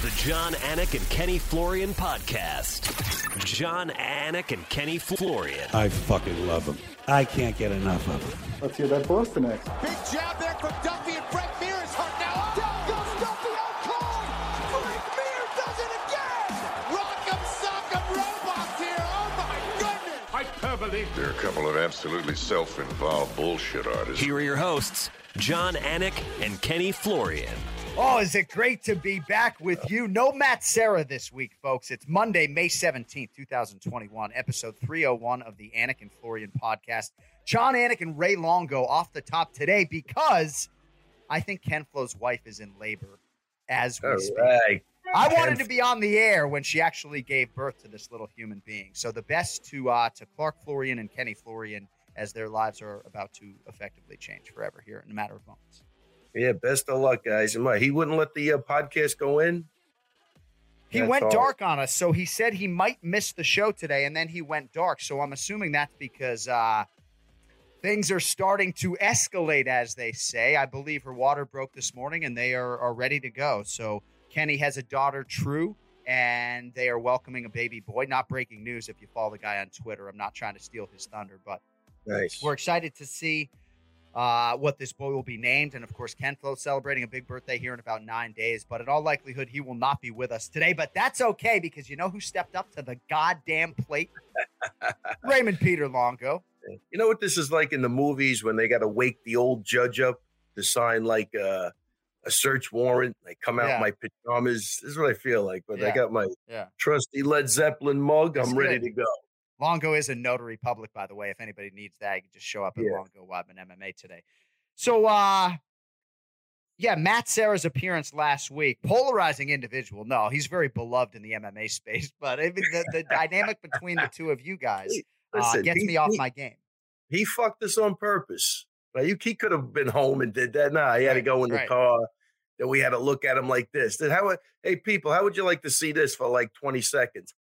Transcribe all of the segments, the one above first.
The Jon Anik and Kenny Florian podcast. Jon Anik and Kenny Florian. I fucking love them. I can't get enough of them. Let's hear that for us next. Big jab there from Duffy, and Frank Mir is hurt now. Down goes Duffy on cold. Frank Mir does it again. Rock'em, sock'em robots here. Oh my goodness. Hyperbole. They're a couple of absolutely self-involved bullshit artists. Here are your hosts, Jon Anik and Kenny Florian. Oh, is it great to be back with you? No Matt Serra this week, folks. It's Monday, May 17th, 2021, episode 301 of the Anik and Florian podcast. Jon Anik and Ray Longo off the top today because I think Ken Flo's wife is in labor as we speak. Right. I wanted to be on the air when she actually gave birth to this little human being. So the best to Clark Florian and Kenny Florian as their lives are about to effectively change forever here in a matter of moments. Yeah, best of luck, guys. He wouldn't let the podcast go in. He went dark on us, so he said he might miss the show today, and then he went dark. So I'm assuming that's because things are starting to escalate, as they say. I believe her water broke this morning, and they are ready to go. So Kenny has a daughter, True, and they are welcoming a baby boy. Not breaking news if you follow the guy on Twitter. I'm not trying to steal his thunder, but nice. We're excited to see what this boy will be named. And of course, Ken Flo celebrating a big birthday here in about 9 days, but in all likelihood, he will not be with us today, but that's okay because you know who stepped up to the goddamn plate? Raymond Peter Longo. You know what this is like in the movies when they got to wake the old judge up to sign like a search warrant. I come out in my pajamas. This is what I feel like, but I got my trusty Led Zeppelin mug. That's ready to go. Longo is a notary public, by the way. If anybody needs that, you can just show up at Longo Weidman MMA today. So, Matt Serra's appearance last week, polarizing individual. No, he's very beloved in the MMA space, but even the dynamic between the two of you guys gets me off my game. He fucked this on purpose. Like, he could have been home and did that. Nah, he had to go in the car. Then we had to look at him like this. Hey, people, how would you like to see this for like 20 seconds?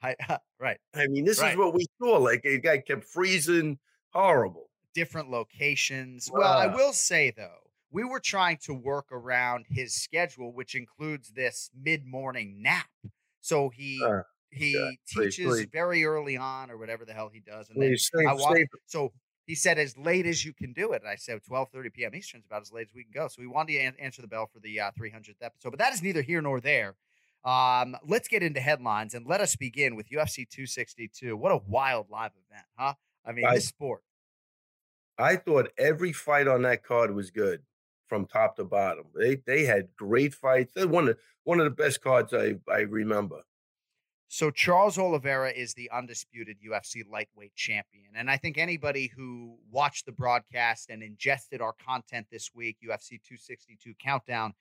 This is what we saw. Like, a guy kept freezing. Horrible. Different locations. Well, I will say, though, we were trying to work around his schedule, which includes this mid-morning nap. So he teaches very early on or whatever the hell he does. And so he said, as late as you can do it. And I said, 12:30 p.m. Eastern is about as late as we can go. So we wanted to answer the bell for the 300th episode. But that is neither here nor there. Let's get into headlines and let us begin with UFC 262. What a wild live event, huh? I mean, this sport. I thought every fight on that card was good from top to bottom. They had great fights. They one of the best cards I remember. So Charles Oliveira is the undisputed UFC lightweight champion. And I think anybody who watched the broadcast and ingested our content this week, UFC 262 Countdown,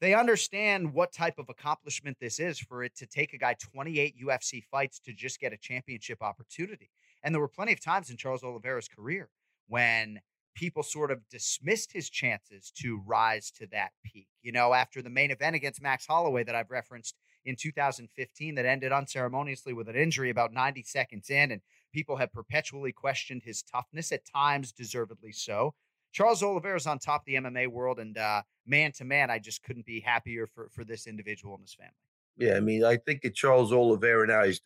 they understand what type of accomplishment this is for it to take a guy 28 UFC fights to just get a championship opportunity. And there were plenty of times in Charles Oliveira's career when people sort of dismissed his chances to rise to that peak. You know, after the main event against Max Holloway that I've referenced in 2015 that ended unceremoniously with an injury about 90 seconds in, and people have perpetually questioned his toughness, at times deservedly so. Charles Oliveira's on top of the MMA world, and man to man, I just couldn't be happier for this individual and his family. Yeah, I mean, I think that Charles Oliveira now is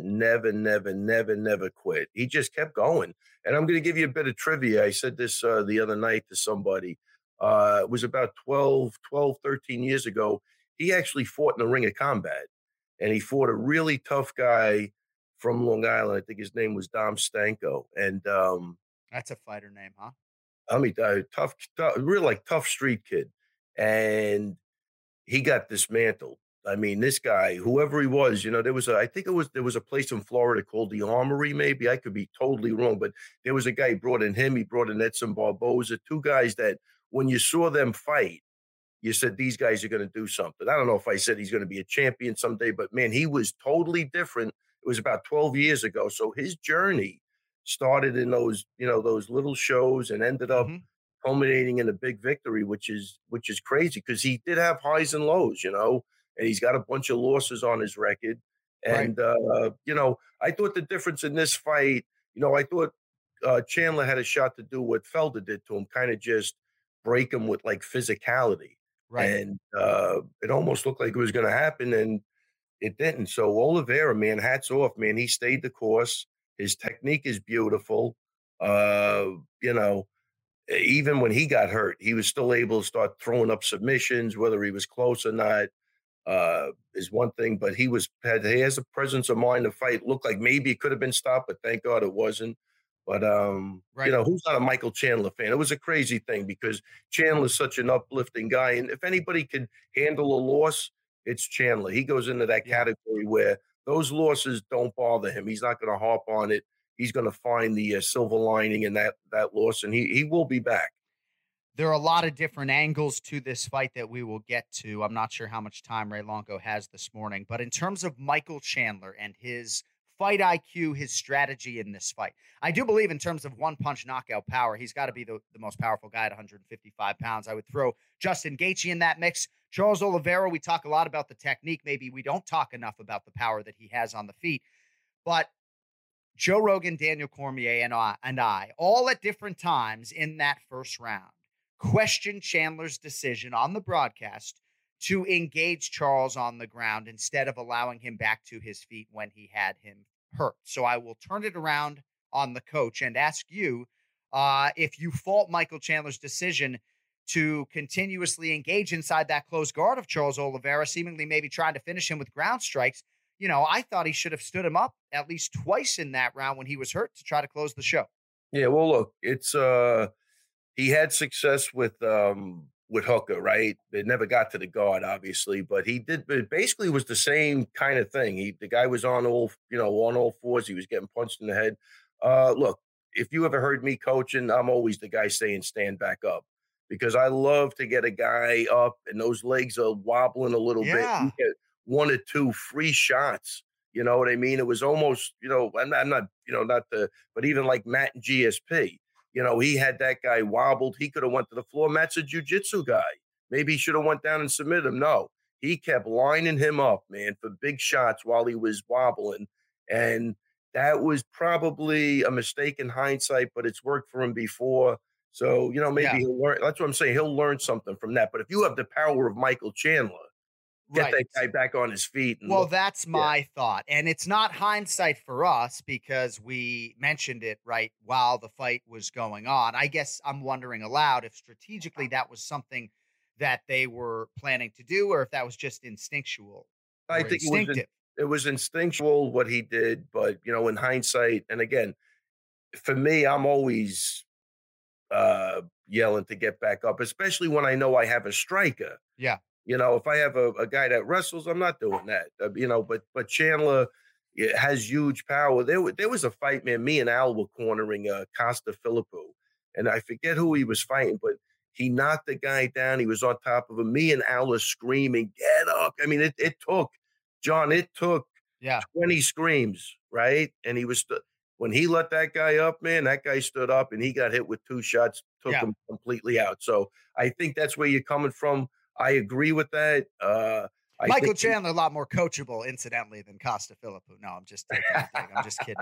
never quit. He just kept going. And I'm going to give you a bit of trivia. I said this the other night to somebody. It was about 13 years ago. He actually fought in the Ring of Combat, and he fought a really tough guy from Long Island. I think his name was Dom Stanko. And that's a fighter name, huh? I mean, tough, real like tough street kid. And he got dismantled. I mean, this guy, whoever he was, you know, there was a place in Florida called the Armory, maybe. I could be totally wrong, but there was a guy brought in him. He brought in Edson Barboza, two guys that when you saw them fight, you said, these guys are going to do something. I don't know if I said he's going to be a champion someday, but man, he was totally different. It was about 12 years ago. So his journey started in those little shows and ended up culminating in a big victory, which is crazy because he did have highs and lows, you know, and he's got a bunch of losses on his record. And, you know, I thought the difference in this fight, you know, I thought Chandler had a shot to do what Felder did to him, kind of just break him with like physicality. Right. And it almost looked like it was going to happen, and it didn't. So Oliveira, man, hats off, man. He stayed the course. His technique is beautiful. You know, even when he got hurt, he was still able to start throwing up submissions, whether he was close or not is one thing. But he has a presence of mind to fight. Looked like maybe it could have been stopped, but thank God it wasn't. But, right. You know, who's not a Michael Chandler fan? It was a crazy thing because Chandler's such an uplifting guy. And if anybody could handle a loss, it's Chandler. He goes into that category where those losses don't bother him. He's not going to harp on it. He's going to find the silver lining in that loss, and he will be back. There are a lot of different angles to this fight that we will get to. I'm not sure how much time Ray Longo has this morning. But in terms of Michael Chandler and his fight IQ, his strategy in this fight. I do believe in terms of one-punch knockout power, he's got to be the most powerful guy at 155 pounds. I would throw Justin Gaethje in that mix. Charles Oliveira, we talk a lot about the technique. Maybe we don't talk enough about the power that he has on the feet. But Joe Rogan, Daniel Cormier, and I, all at different times in that first round, questioned Chandler's decision on the broadcast to engage Charles on the ground instead of allowing him back to his feet when he had him hurt. So I will turn it around on the coach and ask you if you fault Michael Chandler's decision to continuously engage inside that closed guard of Charles Oliveira, seemingly maybe trying to finish him with ground strikes. You know, I thought he should have stood him up at least twice in that round when he was hurt to try to close the show. Yeah, well, look, it's he had success with Hooker, right? It never got to the guard, obviously, but he did. It basically was the same kind of thing. The guy was on all fours. He was getting punched in the head. Look, if you ever heard me coaching, I'm always the guy saying stand back up because I love to get a guy up and those legs are wobbling a little bit. You get one or two free shots. You know what I mean? It was almost, you know, but even like Matt and GSP. You know, he had that guy wobbled. He could have went to the floor. Matt's a jiu-jitsu guy. Maybe he should have went down and submitted him. No, he kept lining him up, man, for big shots while he was wobbling. And that was probably a mistake in hindsight, but it's worked for him before. So, you know, maybe he'll learn. That's what I'm saying. He'll learn something from that. But if you have the power of Michael Chandler, get that guy back on his feet. And that's my thought. And it's not hindsight for us because we mentioned it right while the fight was going on. I guess I'm wondering aloud if strategically that was something that they were planning to do or if that was just instinctual. I think it was instinctual what he did, but, you know, in hindsight, and again, for me, I'm always yelling to get back up, especially when I know I have a striker. Yeah. You know, if I have a guy that wrestles, I'm not doing that. You know, but Chandler has huge power. There was a fight, man. Me and Al were cornering Costa Philippou, and I forget who he was fighting, but he knocked the guy down. He was on top of him. Me and Al are screaming, "Get up!" I mean, it took 20 screams, right? And he was when he let that guy up, man. That guy stood up, and he got hit with two shots, took him completely out. So I think that's where you're coming from. I agree with that. Michael Chandler, a lot more coachable, incidentally, than Costa Philippou. No, I'm just kidding.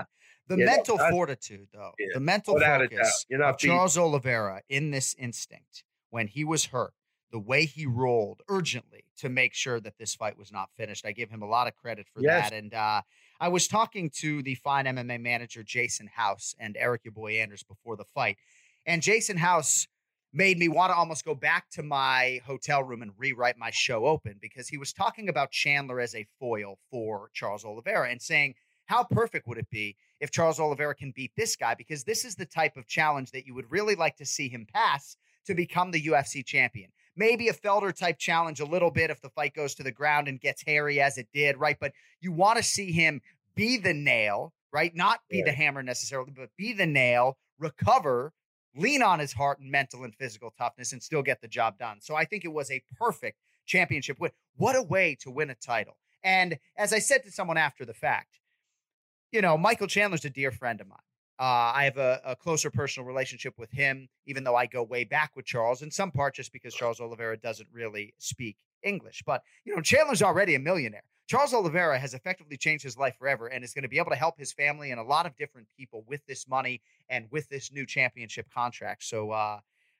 The mental fortitude, though, the mental focus of Charles Oliveira in this instinct, when he was hurt, the way he rolled urgently to make sure that this fight was not finished. I give him a lot of credit for that. And I was talking to the fine MMA manager, Jason House, and Eric, your boy Anders, before the fight. And Jason House made me want to almost go back to my hotel room and rewrite my show open because he was talking about Chandler as a foil for Charles Oliveira and saying, how perfect would it be if Charles Oliveira can beat this guy? Because this is the type of challenge that you would really like to see him pass to become the UFC champion. Maybe a Felder type challenge a little bit if the fight goes to the ground and gets hairy as it did, right? But you want to see him be the nail, right? Not be the hammer necessarily, but be the nail, recover, lean on his heart and mental and physical toughness and still get the job done. So I think it was a perfect championship win. What a way to win a title. And as I said to someone after the fact, you know, Michael Chandler's a dear friend of mine. I have a closer personal relationship with him, even though I go way back with Charles in some part just because Charles Oliveira doesn't really speak English. But, you know, Chandler's already a millionaire. Charles Oliveira has effectively changed his life forever and is going to be able to help his family and a lot of different people with this money and with this new championship contract. So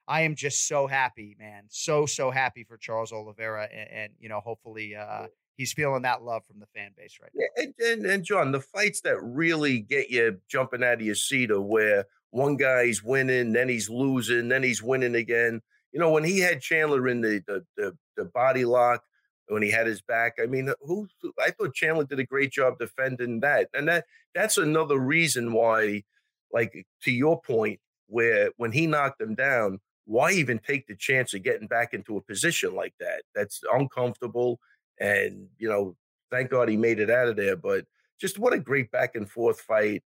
I am just so happy, man. So happy for Charles Oliveira. And you know, hopefully he's feeling that love from the fan base right now. Yeah, and John, the fights that really get you jumping out of your seat are where one guy's winning, then he's losing, then he's winning again. You know, when he had Chandler in the body lock, when he had his back, I mean, I thought Chandler did a great job defending that. And that's another reason why, like to your point, where when he knocked him down, why even take the chance of getting back into a position like that? That's uncomfortable. And, you know, thank God he made it out of there. But just what a great back and forth fight.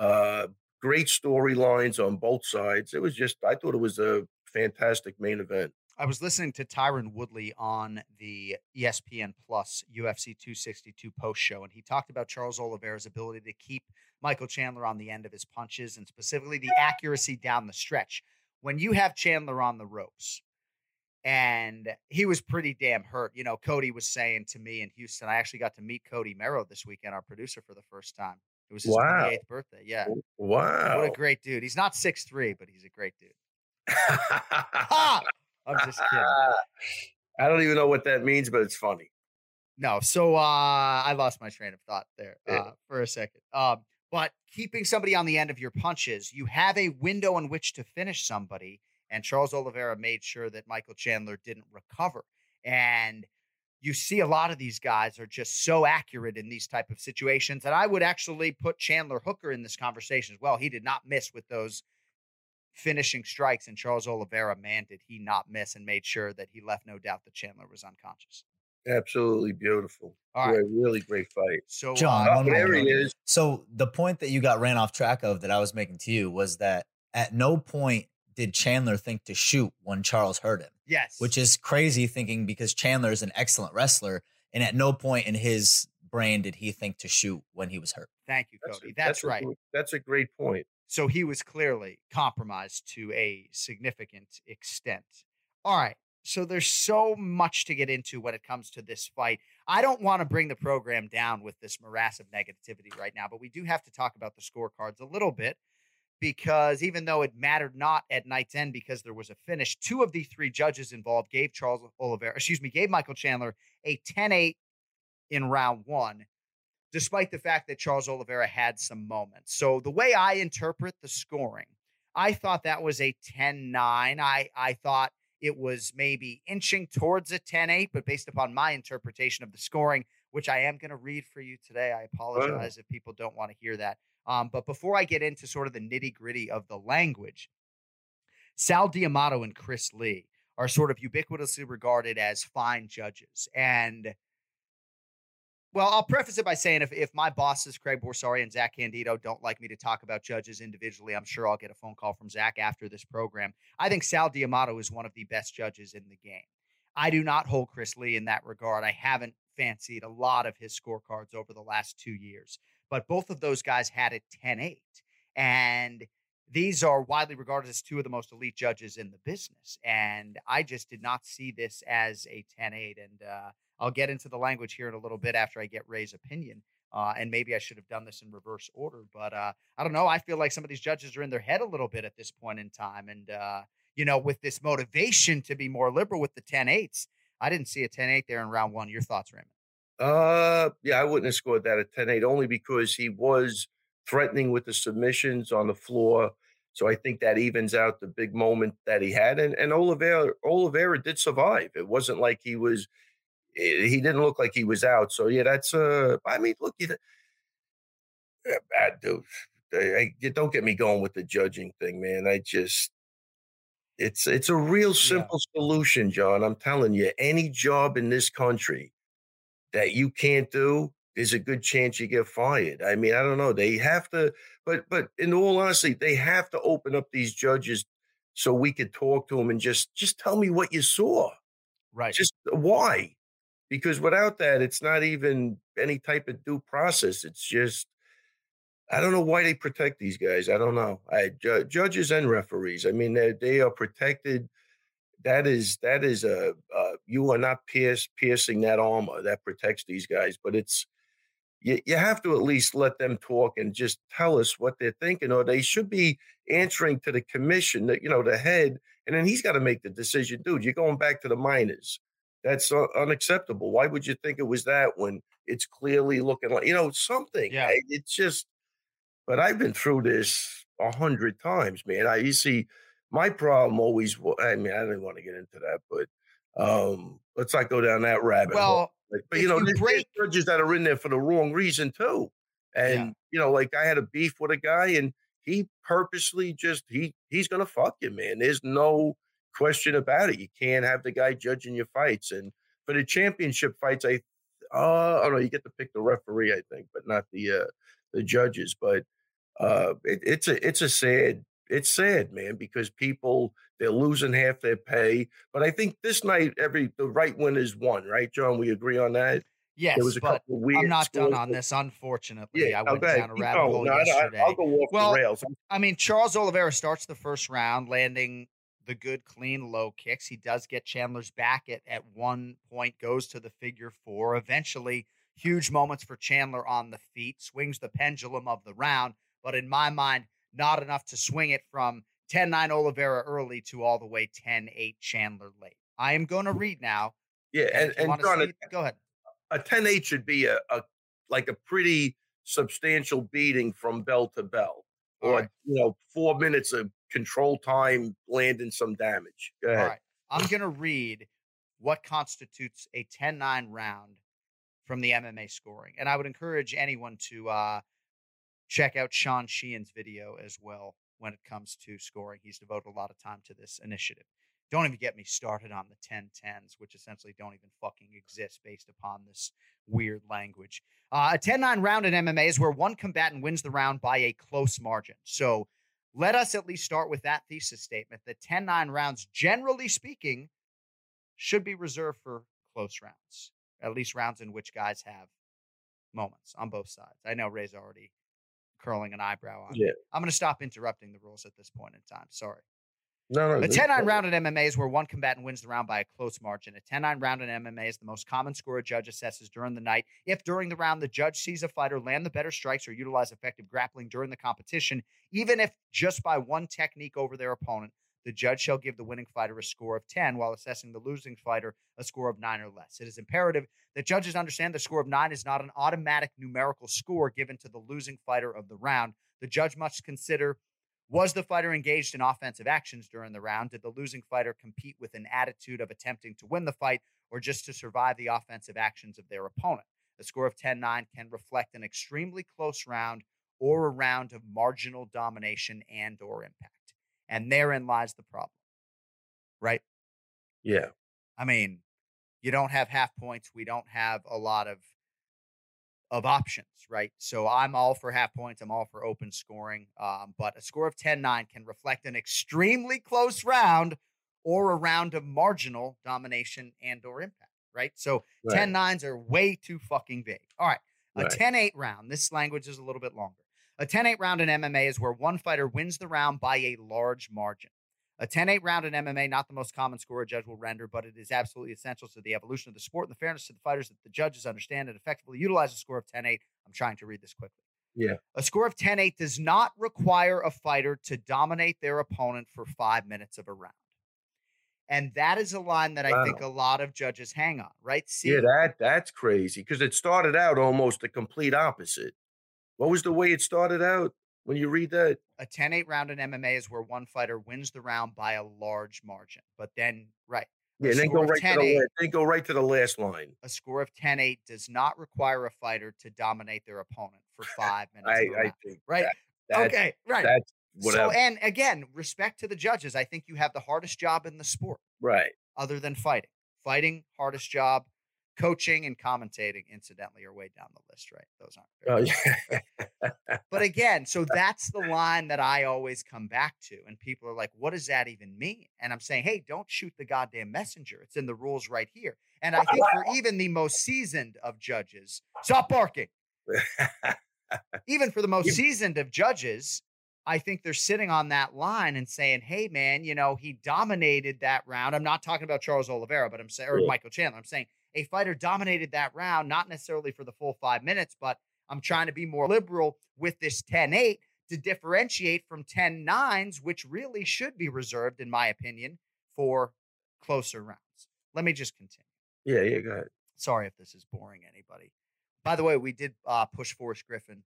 Great storylines on both sides. It was just, I thought it was a fantastic main event. I was listening to Tyron Woodley on the ESPN Plus UFC 262 post show, and he talked about Charles Oliveira's ability to keep Michael Chandler on the end of his punches and specifically the accuracy down the stretch. When you have Chandler on the ropes, and he was pretty damn hurt. You know, Cody was saying to me in Houston, I actually got to meet Cody Morrow this weekend, our producer, for the first time. It was his 28th birthday. Yeah. Wow. What a great dude. He's not 6'3", but he's a great dude. I'm just kidding. I don't even know what that means, but it's funny. No. So I lost my train of thought there for a second. But keeping somebody on the end of your punches, you have a window in which to finish somebody. And Charles Oliveira made sure that Michael Chandler didn't recover. And you see a lot of these guys are just so accurate in these type of situations. And I would actually put Chandler Hooker in this conversation as well. He did not miss with those finishing strikes. And Charles Oliveira, man, did he not miss, and made sure that he left no doubt that Chandler was unconscious. Absolutely beautiful. All right. Really great fight. So, John, there he is. So the point that you got ran off track of that I was making to you was that at no point did Chandler think to shoot when Charles hurt him. Yes. Which is crazy thinking, because Chandler is an excellent wrestler, and at no point in his brain did he think to shoot when he was hurt. Thank you, Cody. That's right. That's a great point. So he was clearly compromised to a significant extent. All right. So there's so much to get into when it comes to this fight. I don't want to bring the program down with this morass of negativity right now, but we do have to talk about the scorecards a little bit. Because even though it mattered not at night's end, because there was a finish, two of the three judges involved gave gave Michael Chandler a 10-8 in round one, despite the fact that Charles Oliveira had some moments. So the way I interpret the scoring, I thought that was a 10-9. I thought it was maybe inching towards a 10-8, but based upon my interpretation of the scoring, which I am going to read for you today, I apologize if people don't want to hear that. But before I get into sort of the nitty-gritty of the language, Sal D'Amato and Chris Lee are sort of ubiquitously regarded as fine judges. And, well, I'll preface it by saying if my bosses, Craig Borsari and Zach Candido, don't like me to talk about judges individually, I'm sure I'll get a phone call from Zach after this program. I think Sal D'Amato is one of the best judges in the game. I do not hold Chris Lee in that regard. I haven't fancied a lot of his scorecards over the last 2 years. But both of those guys had a 10-8. And these are widely regarded as two of the most elite judges in the business. And I just did not see this as a 10-8. And I'll get into the language here in a little bit after I get Ray's opinion. And maybe I should have done this in reverse order. But I don't know. I feel like some of these judges are in their head a little bit at this point in time. And, you know, with this motivation to be more liberal with the 10-8s, I didn't see a 10-8 there in round one. Your thoughts, Raymond? Yeah, I wouldn't have scored that at 10-8 only because he was threatening with the submissions on the floor. So I think that evens out the big moment that he had. And Oliveira did survive. It wasn't like he didn't look like he was out. So yeah, that's I mean, look, bad dude. Don't get me going with the judging thing, man. It's a real simple solution, John. I'm telling you, any job in this country that you can't do, there's a good chance you get fired. I mean, I don't know. They have to, but in all honesty, they have to open up these judges so we could talk to them and just tell me what you saw. Right. Just why? Because without that, it's not even any type of due process. It's just, I don't know why they protect these guys. I don't know. Judges and referees. I mean, they are protected. That is you are not piercing that armor that protects these guys, but it's you have to at least let them talk and just tell us what they're thinking, or they should be answering to the commission, that, you know, the head, And then he's got to make the decision, dude, you're going back to the minors. That's unacceptable. Why would you think it was that when it's clearly looking like, you know, something? Yeah. It's just, but I've been through this 100 times, man. You see, my problem always, I mean, I didn't want to get into that, but let's not go down that rabbit hole. But, you know, there's judges that are in there for the wrong reason, too. And, you know, like I had a beef with a guy and he purposely just, he's going to fuck you, man. There's no question about it. You can't have the guy judging your fights. And for the championship fights, I don't know, you get to pick the referee, I think, but not the judges. But it's sad, man, because people, they're losing half their pay. But I think this night, the right winners won, right, John? We agree on that? Yes, but I'm not done on this, unfortunately. Yeah, I went down a rabbit hole yesterday. I'll go off the rails. I mean, Charles Oliveira starts the first round, landing the good, clean low kicks. He does get Chandler's back at one point, goes to the figure four. Eventually, huge moments for Chandler on the feet, swings the pendulum of the round. But in my mind, not enough to swing it from 10-9 Oliveira early to all the way 10-8 Chandler late. I am going to read now. Yeah, and John, go ahead. A 10-8 should be a pretty substantial beating from bell to bell, or right, you know, 4 minutes of control time landing some damage. Go ahead. All right, I'm gonna read what constitutes a 10-9 round from the MMA scoring, and I would encourage anyone to check out Sean Sheehan's video as well when it comes to scoring. He's devoted a lot of time to this initiative. Don't even get me started on the 10-10s, which essentially don't even fucking exist based upon this weird language. A 10-9 round in MMA is where one combatant wins the round by a close margin. So let us at least start with that thesis statement. The 10-9 rounds, generally speaking, should be reserved for close rounds, at least rounds in which guys have moments on both sides. I know Ray's already curling an eyebrow on it. I'm going to stop interrupting the rules at this point in time. Sorry. No, a 10-9 round in MMA is where one combatant wins the round by a close margin. A 10-9 round in MMA is the most common score a judge assesses during the night. If during the round the judge sees a fighter land the better strikes or utilize effective grappling during the competition, even if just by one technique over their opponent, the judge shall give the winning fighter a score of 10 while assessing the losing fighter a score of 9 or less. It is imperative that judges understand the score of 9 is not an automatic numerical score given to the losing fighter of the round. The judge must consider, was the fighter engaged in offensive actions during the round? Did the losing fighter compete with an attitude of attempting to win the fight or just to survive the offensive actions of their opponent? The score of 10-9 can reflect an extremely close round or a round of marginal domination and or impact. And therein lies the problem, right? Yeah. I mean, you don't have half points. We don't have a lot of options, right? So I'm all for half points. I'm all for open scoring. But a score of 10-9 can reflect an extremely close round or a round of marginal domination and or impact, right? So 10-9s are way too fucking vague. All right. A 10-8 round. This language is a little bit longer. A 10-8 round in MMA is where one fighter wins the round by a large margin. A 10-8 round in MMA, not the most common score a judge will render, but it is absolutely essential to the evolution of the sport and the fairness to the fighters that the judges understand and effectively utilize a score of 10-8. I'm trying to read this quickly. Yeah. A score of 10-8 does not require a fighter to dominate their opponent for 5 minutes of a round. And that is a line that I think a lot of judges hang on, right? See, yeah, that's crazy because it started out almost the complete opposite. What was the way it started out when you read that? A 10-8 round in MMA is where one fighter wins the round by a large margin. But then, right. Yeah, and then go right to the last line. A score of 10-8 does not require a fighter to dominate their opponent for 5 minutes. I think. Right? That's okay. That's whatever. So, and again, respect to the judges. I think you have the hardest job in the sport. Right. Other than fighting. Fighting, hardest job. Coaching and commentating, incidentally, are way down the list, right? Those aren't fair. Oh, yeah. But again, so that's the line that I always come back to. And people are like, what does that even mean? And I'm saying, hey, don't shoot the goddamn messenger. It's in the rules right here. And I think for even the most seasoned of judges, stop barking. Even for the most seasoned of judges, I think they're sitting on that line and saying, hey, man, you know, he dominated that round. I'm not talking about Charles Oliveira, but I'm saying, or Michael Chandler, I'm saying, a fighter dominated that round, not necessarily for the full 5 minutes, but I'm trying to be more liberal with this 10-8 to differentiate from 10-9s, which really should be reserved, in my opinion, for closer rounds. Let me just continue. Yeah, go ahead. Sorry if this is boring anybody. By the way, we did push Forrest Griffin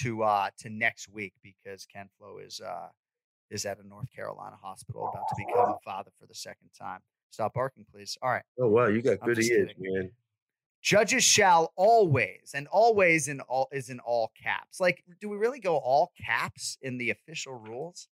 to next week because Ken Flo is at a North Carolina hospital about to become a father for the second time. Stop barking, please. All right. Oh, wow. You got good ears, man. Judges shall always, and always in all is in all caps. Like, do we really go all caps in the official rules?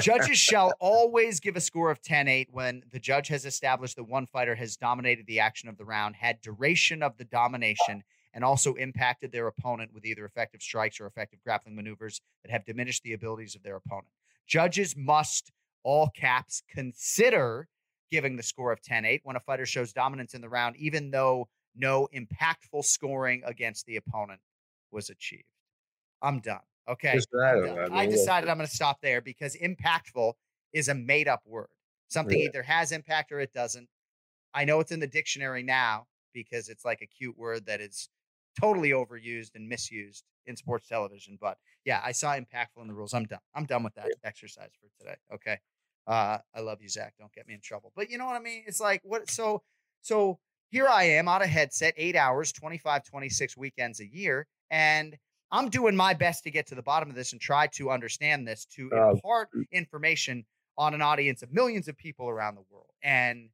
Judges shall always give a score of 10-8 when the judge has established that one fighter has dominated the action of the round, had duration of the domination, and also impacted their opponent with either effective strikes or effective grappling maneuvers that have diminished the abilities of their opponent. Judges must, all caps, consider giving the score of 10-8 when a fighter shows dominance in the round, even though no impactful scoring against the opponent was achieved. I'm done. Okay. I decided I'm going to stop there because impactful is a made up word. Something either has impact or it doesn't. I know it's in the dictionary now because it's like a cute word that is totally overused and misused in sports television. But yeah, I saw impactful in the rules. I'm done. I'm done with that exercise for today. Okay. I love you, Zach. Don't get me in trouble, but you know what I mean? It's like, what? So here I am on a headset, 8 hours, 25, 26 weekends a year. And I'm doing my best to get to the bottom of this and try to understand this, to impart information on an audience of millions of people around the world. And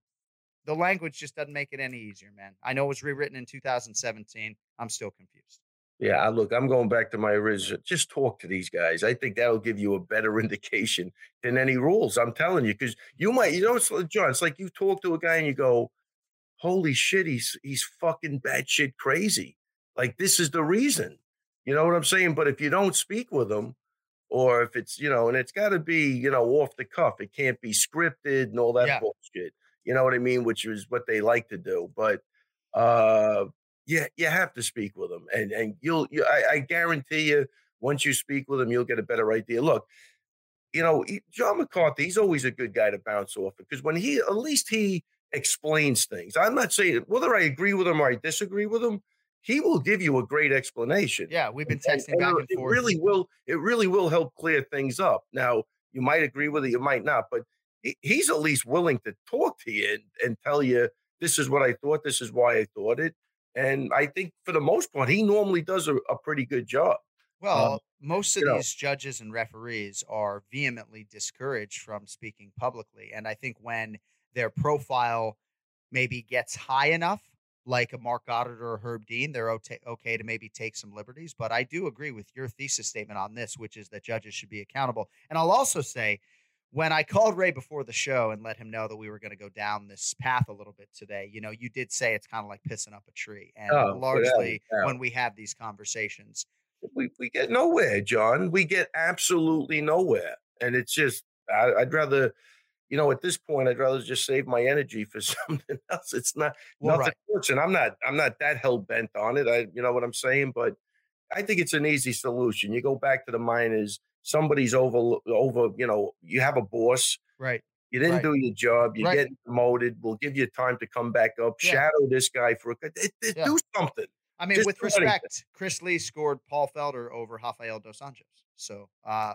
the language just doesn't make it any easier, man. I know it was rewritten in 2017. I'm still confused. Yeah, I'm going back to my original. Just talk to these guys. I think that'll give you a better indication than any rules. I'm telling you, because John, it's like you talk to a guy and you go, holy shit, he's fucking batshit crazy. Like, this is the reason. You know what I'm saying? But if you don't speak with them, or if it's, and it's got to be, off the cuff, it can't be scripted and all that bullshit. You know what I mean? Which is what they like to do. But you have to speak with them, and I guarantee you, once you speak with them, you'll get a better idea. Look, John McCarthy, he's always a good guy to bounce off because when he explains things. I'm not saying whether I agree with him or I disagree with him. He will give you a great explanation. Yeah, we've been texting back and forth. It really will help clear things up. Now, you might agree with it, you might not, but he's at least willing to talk to you and tell you, this is what I thought, this is why I thought it. And I think for the most part, he normally does a pretty good job. Well, most of these judges and referees are vehemently discouraged from speaking publicly. And I think when their profile maybe gets high enough, like a Mark Goddard or a Herb Dean, they're okay to maybe take some liberties. But I do agree with your thesis statement on this, which is that judges should be accountable. And I'll also say, when I called Ray before the show and let him know that we were going to go down this path a little bit today, you did say it's kind of like pissing up a tree. And largely when we have these conversations, we get nowhere, John. We get absolutely nowhere. And it's just, I'd rather... at this point, I'd rather just save my energy for something else. It's not nothing fortunate. I'm not that hell bent on it. You know what I'm saying? But I think it's an easy solution. You go back to the minors. Somebody's over. You have a boss, right? You didn't do your job. You're getting promoted. We'll give you time to come back up. Yeah. Shadow this guy for a do something. I mean, just with respect, anything. Chris Lee scored Paul Felder over Rafael dos Anjos. So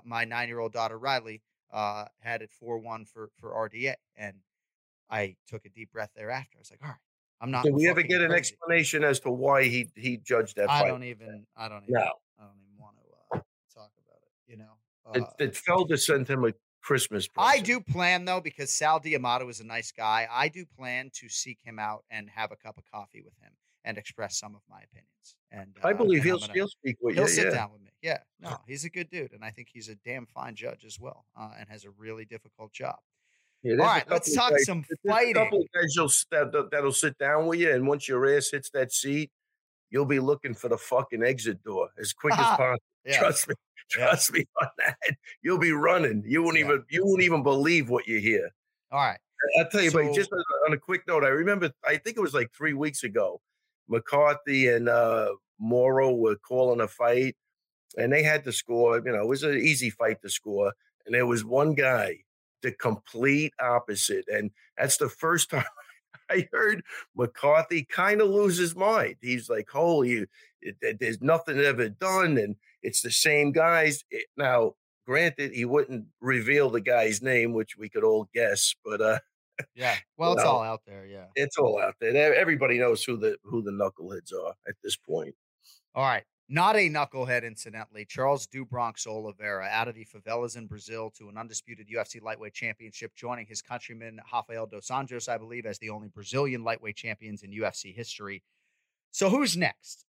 my 9-year-old daughter Riley had it 4-1 for RDA, and I took a deep breath thereafter. I was like, all right, I'm not. Did we ever get an explanation as to why he judged that fight? I don't even want to talk about it. Did Felder send him a Christmas present? I do plan, though, because Sal D'Amato is a nice guy. I do plan to seek him out and have a cup of coffee with him and express some of my opinions. And I believe he'll speak with you. He'll sit down with me. Yeah, no, he's a good dude, and I think he's a damn fine judge as well, and has a really difficult job. Yeah, all right, let's talk some fighting. A couple of guys that'll sit down with you, and once your ass hits that seat, you'll be looking for the fucking exit door as quick as possible. Yeah. Trust me on that. You'll be running. You won't even believe what you hear. All right, I'll tell you. But just on a quick note, I remember. I think it was like 3 weeks ago. McCarthy and Morrow were calling a fight, and they had to score. It was an easy fight to score. And there was one guy, the complete opposite. And that's the first time I heard McCarthy kind of lose his mind. He's like, holy, there's nothing ever done. And it's the same guys. Now, granted, he wouldn't reveal the guy's name, which we could all guess, but Yeah. Well, it's all out there. Yeah. It's all out there. Everybody knows who the knuckleheads are at this point. All right. Not a knucklehead, incidentally. Charles "Do Bronx" Oliveira, out of the favelas in Brazil to an undisputed UFC lightweight championship, joining his countryman Rafael dos Anjos, I believe, as the only Brazilian lightweight champions in UFC history. So who's next?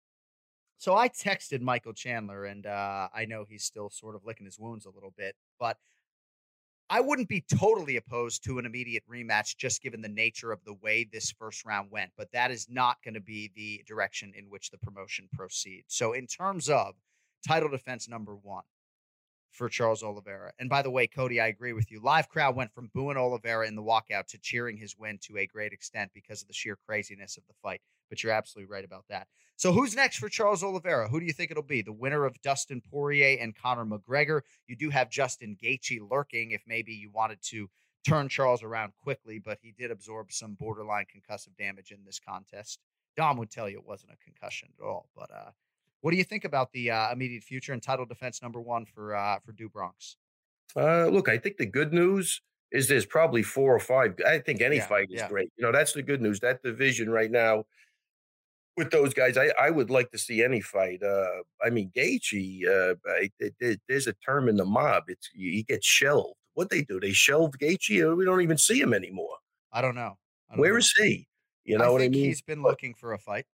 So I texted Michael Chandler, and I know he's still sort of licking his wounds a little bit, but I wouldn't be totally opposed to an immediate rematch, just given the nature of the way this first round went. But that is not going to be the direction in which the promotion proceeds. So in terms of title defense number one for Charles Oliveira, and by the way, Cody, I agree with you. Live crowd went from booing Oliveira in the walkout to cheering his win to a great extent because of the sheer craziness of the fight. But you're absolutely right about that. So who's next for Charles Oliveira? Who do you think it'll be? The winner of Dustin Poirier and Conor McGregor. You do have Justin Gaethje lurking if maybe you wanted to turn Charles around quickly, but he did absorb some borderline concussive damage in this contest. Dom would tell you it wasn't a concussion at all. But what do you think about the immediate future and title defense number one for Do Bronx? Look, I think the good news is there's probably 4 or 5. I think any fight is great. You know, that's the good news. That division right now, with those guys, I would like to see any fight. I mean, Gaethje, there's a term in the mob. It's he gets shelved. What they do? They shelved Gaethje. We don't even see him anymore. I don't know. Where is he? You know what I mean? He's been looking for a fight.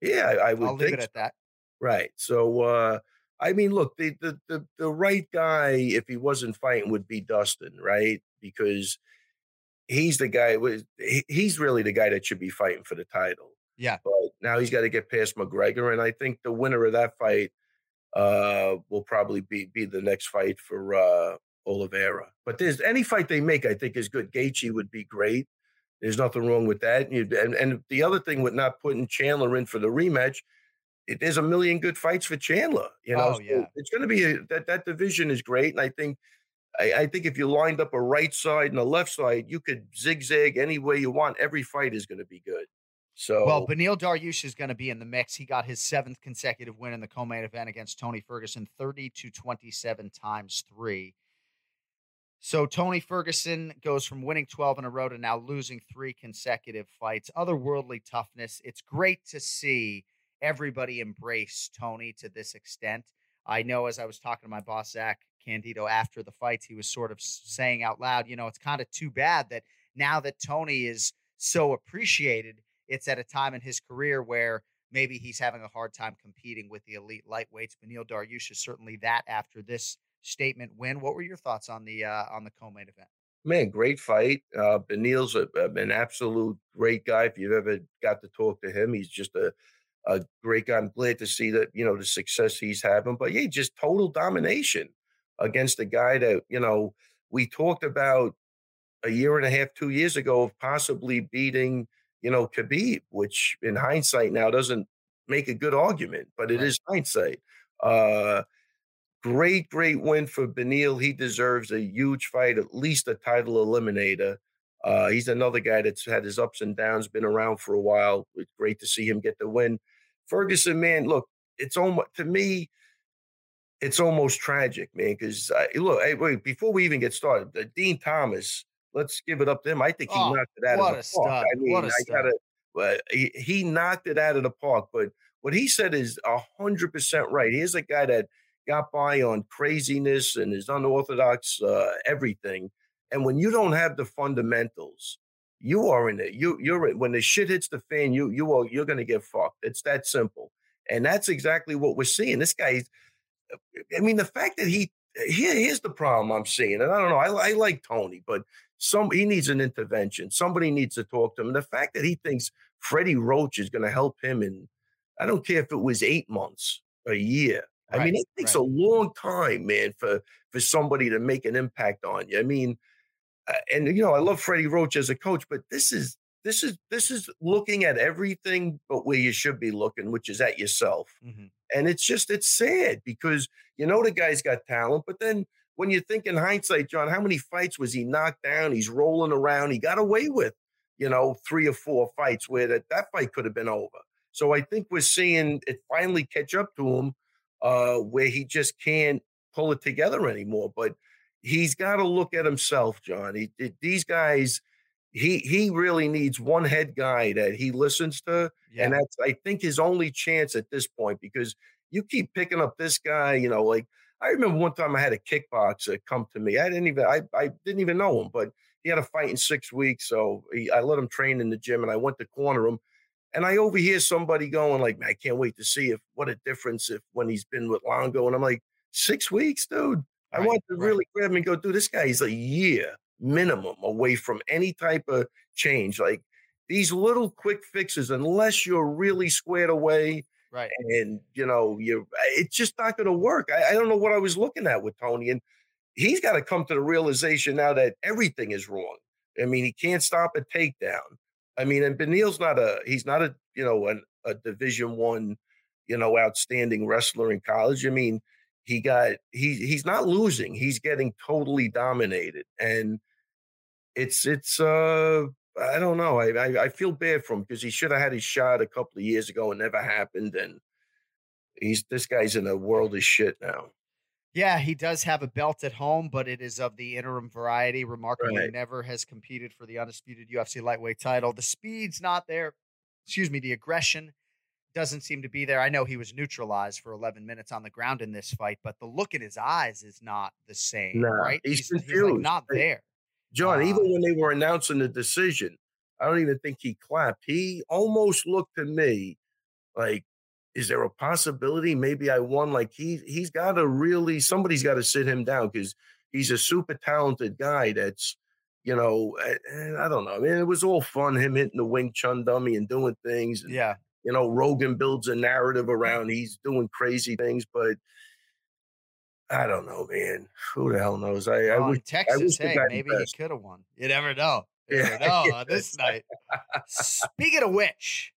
Yeah, I would. I'll leave it at that. Right. So, I mean, look, the right guy, if he wasn't fighting, would be Dustin, right? Because he's the guy. He's really the guy that should be fighting for the title. Yeah. But now he's got to get past McGregor, and I think the winner of that fight will probably be the next fight for Oliveira. But there's any fight they make, I think, is good. Gaethje would be great. There's nothing wrong with that. And the other thing with not putting Chandler in for the rematch, there's a million good fights for Chandler. You know, so it's going to be that division is great, and I think. I think if you lined up a right side and a left side, you could zigzag any way you want. Every fight is going to be good. So, well, Beneil Dariush is going to be in the mix. He got his 7th consecutive win in the co-main event against Tony Ferguson, 30-27 ×3. So Tony Ferguson goes from winning 12 in a row to now losing 3 consecutive fights. Otherworldly toughness. It's great to see everybody embrace Tony to this extent. I know as I was talking to my boss, Zach Candido, after the fights, he was sort of saying out loud, you know, it's kind of too bad that now that Tony is so appreciated, it's at a time in his career where maybe he's having a hard time competing with the elite lightweights. Beneil Dariush is certainly that after this statement win. What were your thoughts on the co-main event? Man, great fight. Beneil's an absolute great guy. If you've ever got to talk to him, he's just a great guy. I'm glad to see that, you know, the success he's having. But yeah, just total domination against a guy that, you know, we talked about a year and a half, 2 years ago of possibly beating, you know, Khabib, which in hindsight now doesn't make a good argument, but it is hindsight. Great win for Beneil. He deserves a huge fight, at least a title eliminator. He's another guy that's had his ups and downs, been around for a while. It's great to see him get the win. Ferguson, man, look, it's almost, to me, it's almost tragic, man, because wait, before we even get started, Dean Thomas, let's give it up to him. I think he knocked it out of the park. I mean, he knocked it out of the park. But what he said is 100% right. Here's a guy that got by on craziness and his unorthodox everything. And when you don't have the fundamentals, you are in it. When the shit hits the fan, you're going to get fucked. It's that simple. And that's exactly what we're seeing. This guy, I mean, the fact that here's the problem I'm seeing. And I don't know. I like Tony, but he needs an intervention. Somebody needs to talk to him. And the fact that he thinks Freddie Roach is going to help him, and I don't care if it was 8 months, a year. Right, I mean, it takes a long time, man, for somebody to make an impact on you. I mean, and you know, I love Freddie Roach as a coach, but this is looking at everything but where you should be looking, which is at yourself. Mm-hmm. And it's sad because, you know, the guy's got talent, but then when you think in hindsight, John, how many fights was he knocked down? He's rolling around. He got away with, you know, 3 or 4 fights where that fight could have been over. So I think we're seeing it finally catch up to him where he just can't pull it together anymore. But he's got to look at himself, John. These guys, he really needs one head guy that he listens to. Yeah. And that's, I think, his only chance at this point, because you keep picking up this guy, you know, like I remember one time I had a kickboxer come to me. I didn't even know him, but he had a fight in 6 weeks. So I let him train in the gym, and I went to corner him. And I overhear somebody going like, "Man, I can't wait to see what a difference when he's been with Longo." And I'm like, 6 weeks, dude. I want to really grab him and go, dude, this guy is a year minimum away from any type of change. Like these little quick fixes, unless you're really squared away, right? And you know, it's just not going to work. I don't know what I was looking at with Tony, and he's got to come to the realization now that everything is wrong. I mean, he can't stop a takedown. I mean, and Beneil's not a Division I, you know, outstanding wrestler in college. I mean, he's not losing. He's getting totally dominated. And it's I don't know. I feel bad for him because he should have had his shot a couple of years ago and never happened. And this guy's in a world of shit now. Yeah, he does have a belt at home, but it is of the interim variety. Remarkably, never has competed for the undisputed UFC lightweight title. The speed's not there. Excuse me, the aggression doesn't seem to be there. I know he was neutralized for 11 minutes on the ground in this fight, but the look in his eyes is not the same, right? He's confused. He's like not there. John, even when they were announcing the decision, I don't even think he clapped. He almost looked to me like, is there a possibility maybe I won? Like he's got to really, somebody's got to sit him down because he's a super talented guy that's, you know, I don't know. I mean, it was all fun, him hitting the Wing Chun dummy and doing things. And, yeah. You know, Rogan builds a narrative around he's doing crazy things, but I don't know, man. Who the hell knows? Maybe he could have won. You never know. You never know on this night. Speaking of which,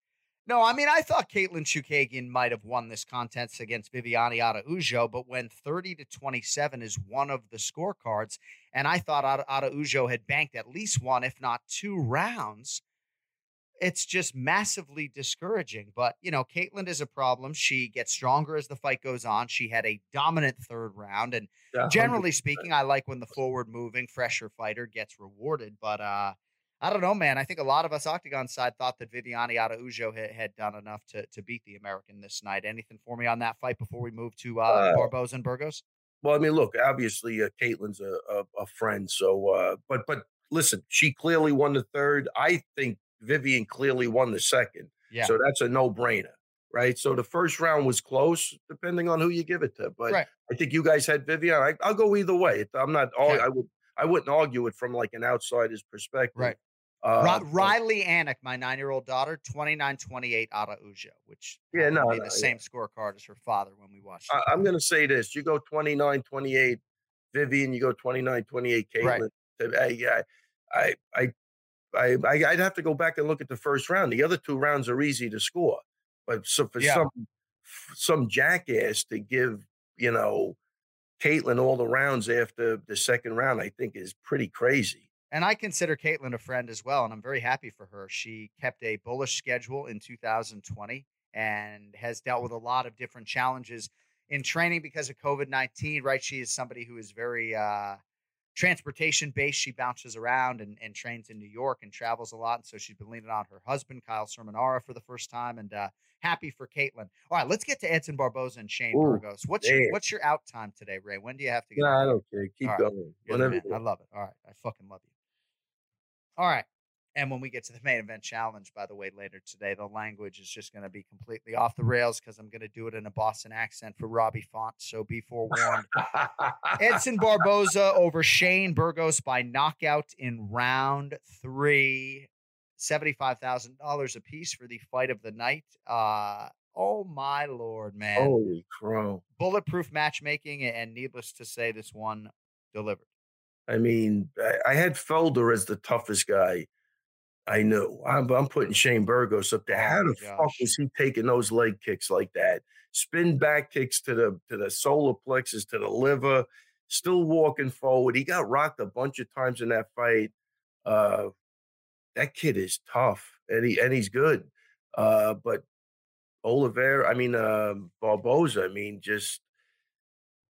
no, I mean, I thought Katlyn Chookagian might have won this contest against Viviane Araújo, but when 30-27 is one of the scorecards, and I thought Araújo had banked at least one, if not two rounds, it's just massively discouraging. But, you know, Katlyn is a problem. She gets stronger as the fight goes on. She had a dominant third round. And generally speaking, I like when the forward-moving, fresher fighter gets rewarded. But, I don't know, man. I think a lot of us Octagon side thought that Viviane Araújo had done enough to beat the American this night. Anything for me on that fight before we move to Barboza and Burgos? Well, I mean, look, obviously Katelyn's a friend. So, but listen, she clearly won the third. I think Viviane clearly won the second. Yeah. So that's a no-brainer, right? So the first round was close, depending on who you give it to. But I think you guys had Viviane. I'll go either way. I wouldn't argue it from like an outsider's perspective. Right. Riley Anik, my 9-year-old daughter, 29-28 Araújo, which same scorecard as her father when we watched it. I'm going to say this. You go 29-28 Viviane, you go 29-28 Katlyn. Right. I'd have to go back and look at the first round. The other two rounds are easy to score. But so for some jackass to give, you know, Katlyn all the rounds after the second round, I think is pretty crazy. And I consider Katlyn a friend as well, and I'm very happy for her. She kept a bullish schedule in 2020 and has dealt with a lot of different challenges in training because of COVID-19, right? She is somebody who is very transportation-based. She bounces around and trains in New York and travels a lot, and so she's been leaning on her husband, Kyle Cerminara, for the first time, and happy for Katlyn. All right, let's get to Edson Barboza and Shane Burgos. What's your out time today, Ray? When do you have to get out? I don't care. Keep going. Whatever. I love it. All right. I fucking love you. All right. And when we get to the main event challenge, by the way, later today, the language is just going to be completely off the rails because I'm going to do it in a Boston accent for Robbie Font. So be forewarned. Edson Barboza over Shane Burgos by knockout in round 3. $75,000 apiece for the fight of the night. Oh, my Lord, man. Holy crow. Bulletproof matchmaking, and needless to say, this one delivered. I mean, I had Felder as the toughest guy I knew. I'm putting Shane Burgos up there. How the fuck was he taking those leg kicks like that? Spin back kicks to the solar plexus, to the liver, still walking forward. He got rocked a bunch of times in that fight. That kid is tough, and he's good. But Oliveira, I mean, Barboza, I mean, just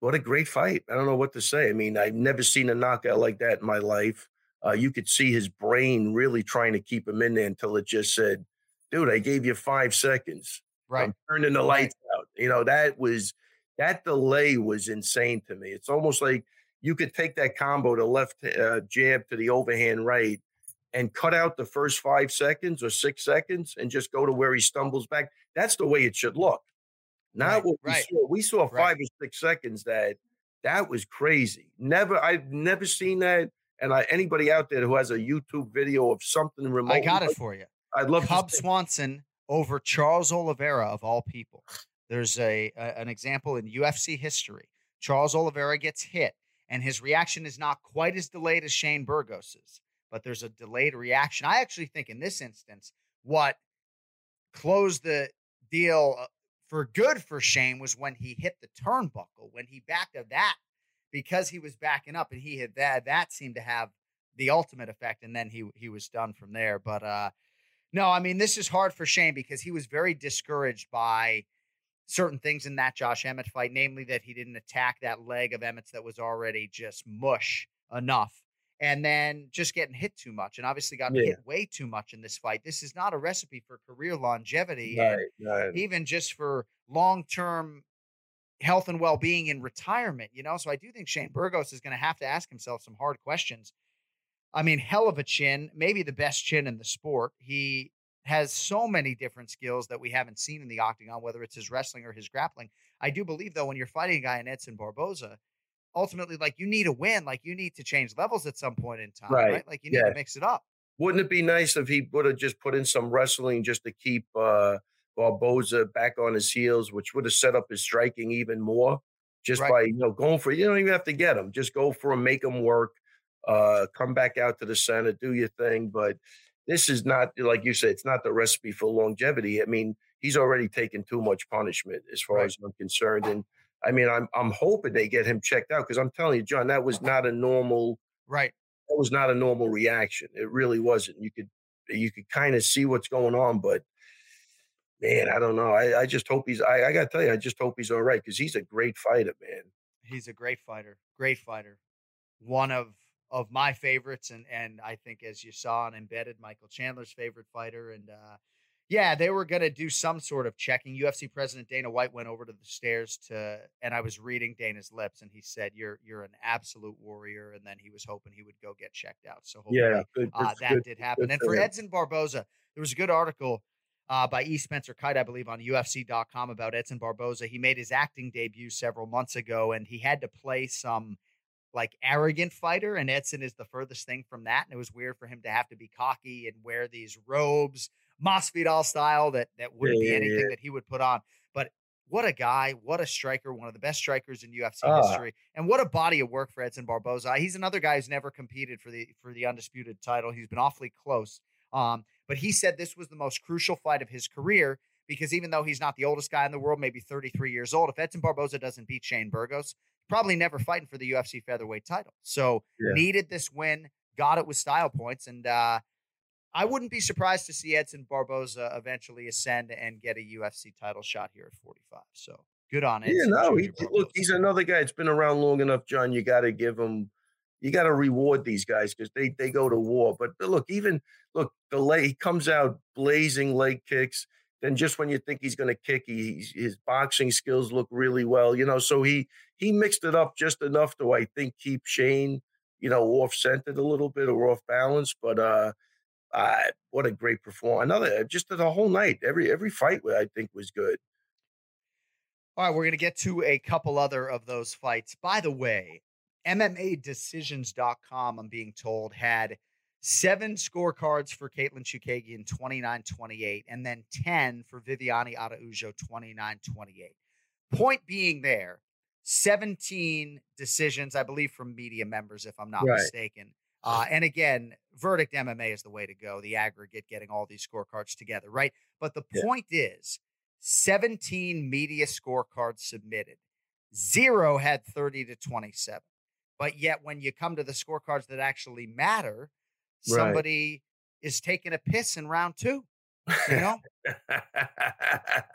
what a great fight. I don't know what to say. I mean, I've never seen a knockout like that in my life. You could see his brain really trying to keep him in there until it just said, dude, I gave you 5 seconds. Right. I'm turning the lights out. You know, that delay was insane to me. It's almost like you could take that combo to left jab to the overhand right and cut out the first 5 seconds or 6 seconds and just go to where he stumbles back. That's the way it should look. Not what we saw. We saw 5 or 6 seconds that was crazy. I've never seen that. And anybody out there who has a YouTube video of something remote, I got it for you. I'd love Cub Swanson over Charles Oliveira of all people. There's an example in UFC history. Charles Oliveira gets hit, and his reaction is not quite as delayed as Shane Burgos's, but there's a delayed reaction. I actually think in this instance, what closed the deal for good for Shane was when he hit the turnbuckle, when he backed up that, because he was backing up and he had that seemed to have the ultimate effect. And then he was done from there. But no, I mean, this is hard for Shane because he was very discouraged by certain things in that Josh Emmett fight, namely that he didn't attack that leg of Emmett's that was already just mush enough. And then just getting hit too much, and obviously got hit way too much in this fight. This is not a recipe for career longevity, and even just for long-term health and well-being in retirement. You know, so I do think Shane Burgos is going to have to ask himself some hard questions. I mean, hell of a chin, maybe the best chin in the sport. He has so many different skills that we haven't seen in the octagon, whether it's his wrestling or his grappling. I do believe, though, when you're fighting a guy in Edson Barboza, ultimately, like, you need a win, like you need to change levels at some point in time, right? Like you need to mix it up. Wouldn't it be nice if he would have just put in some wrestling just to keep Barboza back on his heels, which would have set up his striking even more just by, you know, going for, you don't even have to get him, just go for him, make him work, come back out to the center, do your thing. But this is not, like you said, it's not the recipe for longevity. I mean, he's already taken too much punishment as far as I'm concerned. And I mean, I'm hoping they get him checked out, because I'm telling you, John, that was not a normal That was not a normal reaction. It really wasn't. You could kind of see what's going on, but man, I don't know. I just hope I gotta tell you, I just hope he's all right, because he's a great fighter, man. He's a great fighter. Great fighter. One of my favorites, and I think, as you saw, an embedded Michael Chandler's favorite fighter. And yeah, they were going to do some sort of checking. UFC President Dana White went over to the stairs and I was reading Dana's lips, and he said, "You're an absolute warrior." And then he was hoping he would go get checked out. So hopefully that did happen. And for Edson Barboza, there was a good article by E. Spencer Kite, I believe, on UFC.com about Edson Barboza. He made his acting debut several months ago, and he had to play some like arrogant fighter, and Edson is the furthest thing from that. And it was weird for him to have to be cocky and wear these robes, Masvidal style, that wouldn't be anything that he would put on. But what a guy, what a striker, one of the best strikers in UFC history, and what a body of work for Edson Barboza. He's another guy who's never competed for the undisputed title. He's been awfully close. But he said this was the most crucial fight of his career, because even though he's not the oldest guy in the world, maybe 33 years old, if Edson Barboza doesn't beat Shane Burgos, probably never fighting for the UFC featherweight title. So needed this win, got it with style points, and I wouldn't be surprised to see Edson Barboza eventually ascend and get a UFC title shot here at 45. So good on Edson. Look, he's another guy that's been around long enough, John. You got to give him, you got to reward these guys, because they go to war. But look, he comes out blazing leg kicks. Then just when you think he's going to kick, his boxing skills look really well. You know, so he mixed it up just enough to, I think, keep Shane, you know, off centered a little bit or off balance, but what a great performance. Another, just the whole night, every fight I think was good. All right, we're going to get to a couple other of those fights. By the way, MMADecisions.com, I'm being told, had 7 scorecards for Katlyn Chookagian, 29-28, and then 10 for Viviane Araújo, 29-28. Point being, there 17 decisions, I believe, from media members, if I'm not mistaken. And again, Verdict MMA is the way to go, the aggregate, getting all these scorecards together, right? But the point is, 17 media scorecards submitted. 0 had 30-27. But yet when you come to the scorecards that actually matter, somebody is taking a piss in round 2, you know?